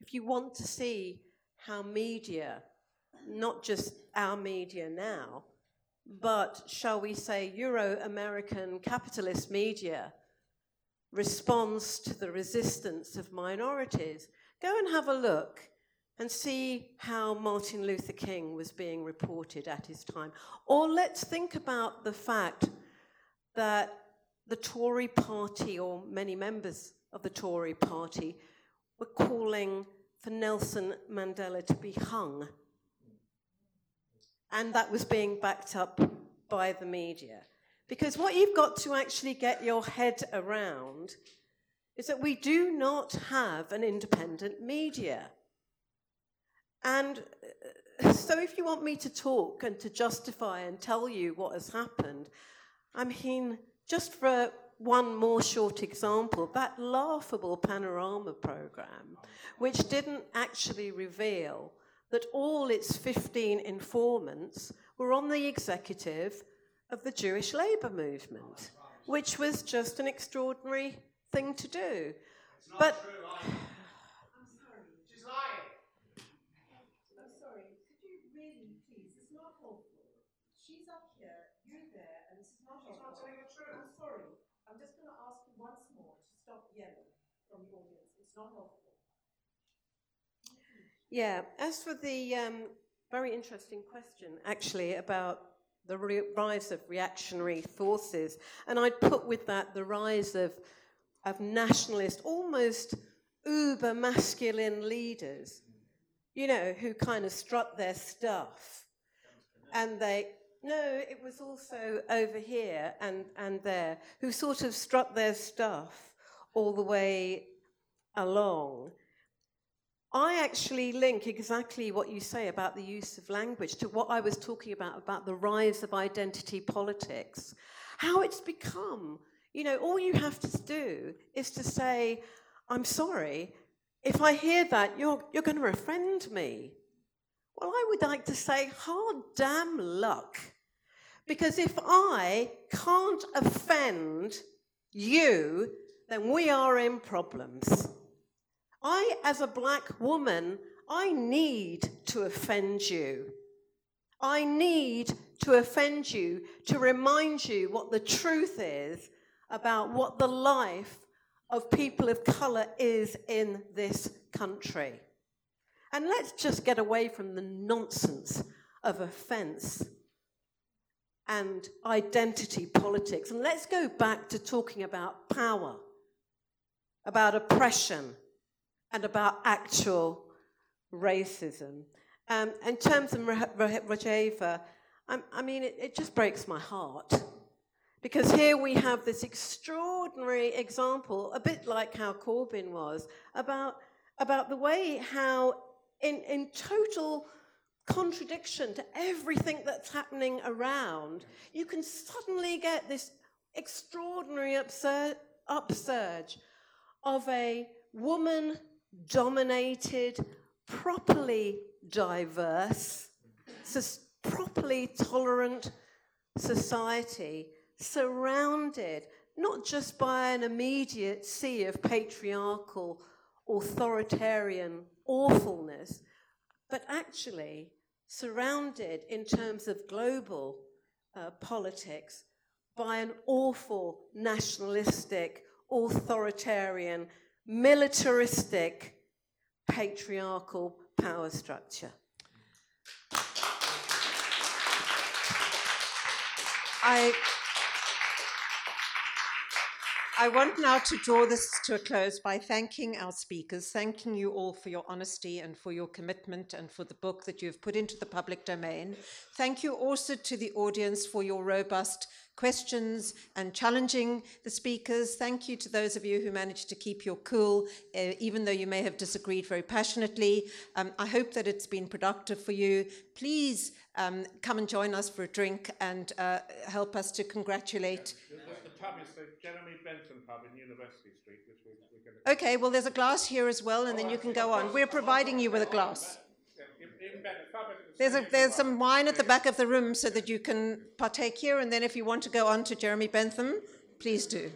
if you want to see how media, not just our media now, but shall we say Euro-American capitalist media, response to the resistance of minorities, go and have a look and see how Martin Luther King was being reported at his time. Or let's think about the fact that the Tory party, or many members of the Tory party, were calling for Nelson Mandela to be hung. And that was being backed up by the media. Because what you've got to actually get your head around is that we do not have an independent media. And so if you want me to talk and to justify and tell you what has happened, I mean, just for one more short example, that laughable Panorama programme, which didn't actually reveal that all its fifteen informants were on the executive of the Jewish labour movement, which was just an extraordinary thing to do. It's not but true, I'm sorry. She's lying. I'm sorry. Could you really, please? It's not helpful. She's up here, you're there, and this is not helpful. She's not telling the truth. I'm sorry. I'm just going to ask you once more to stop yelling from the audience. It's not helpful. Yeah. As for the um, very interesting question, actually, about the re- rise of reactionary forces. And I'd put with that the rise of, of nationalist, almost uber-masculine leaders, you know, who kind of strut their stuff. And they, no, it was also over here and, and there, who sort of strut their stuff all the way along. I actually link exactly what you say about the use of language to what I was talking about, about the rise of identity politics, how it's become, you know, all you have to do is to say, I'm sorry, if I hear that, you're, you're going to offend me. Well, I would like to say, hard damn luck, because if I can't offend you, then we are in problems. I, as a black woman, I need to offend you. I need to offend you to remind you what the truth is about what the life of people of colour is in this country. And let's just get away from the nonsense of offence and identity politics. And let's go back to talking about power, about oppression, and about actual racism. Um, in terms of Re- Re- Rojava, I'm, I mean, it, it just breaks my heart, because here we have this extraordinary example, a bit like how Corbyn was, about, about the way how, in, in total contradiction to everything that's happening around, you can suddenly get this extraordinary upsur- upsurge of a woman-dominated, properly diverse, properly tolerant society, surrounded not just by an immediate sea of patriarchal, authoritarian awfulness, but actually surrounded in terms of global uh, politics by an awful nationalistic, authoritarian, militaristic, patriarchal power structure. I, I want now to draw this to a close by thanking our speakers, thanking you all for your honesty and for your commitment and for the book that you've put into the public domain. Thank you also to the audience for your robust questions and challenging the speakers. Thank you to those of you who managed to keep your cool, uh, even though you may have disagreed very passionately. Um, I hope that it's been productive for you. Please um, come and join us for a drink and uh, help us to congratulate. Yeah, the pub is the Jeremy Bentham pub in University Street. Which we're, we're going to okay, well, there's a glass here as well, and oh, then you can go on. We're providing you with a glass. There's, a, there's some wine at the back of the room so that you can partake here, and then if you want to go on to Jeremy Bentham, please do.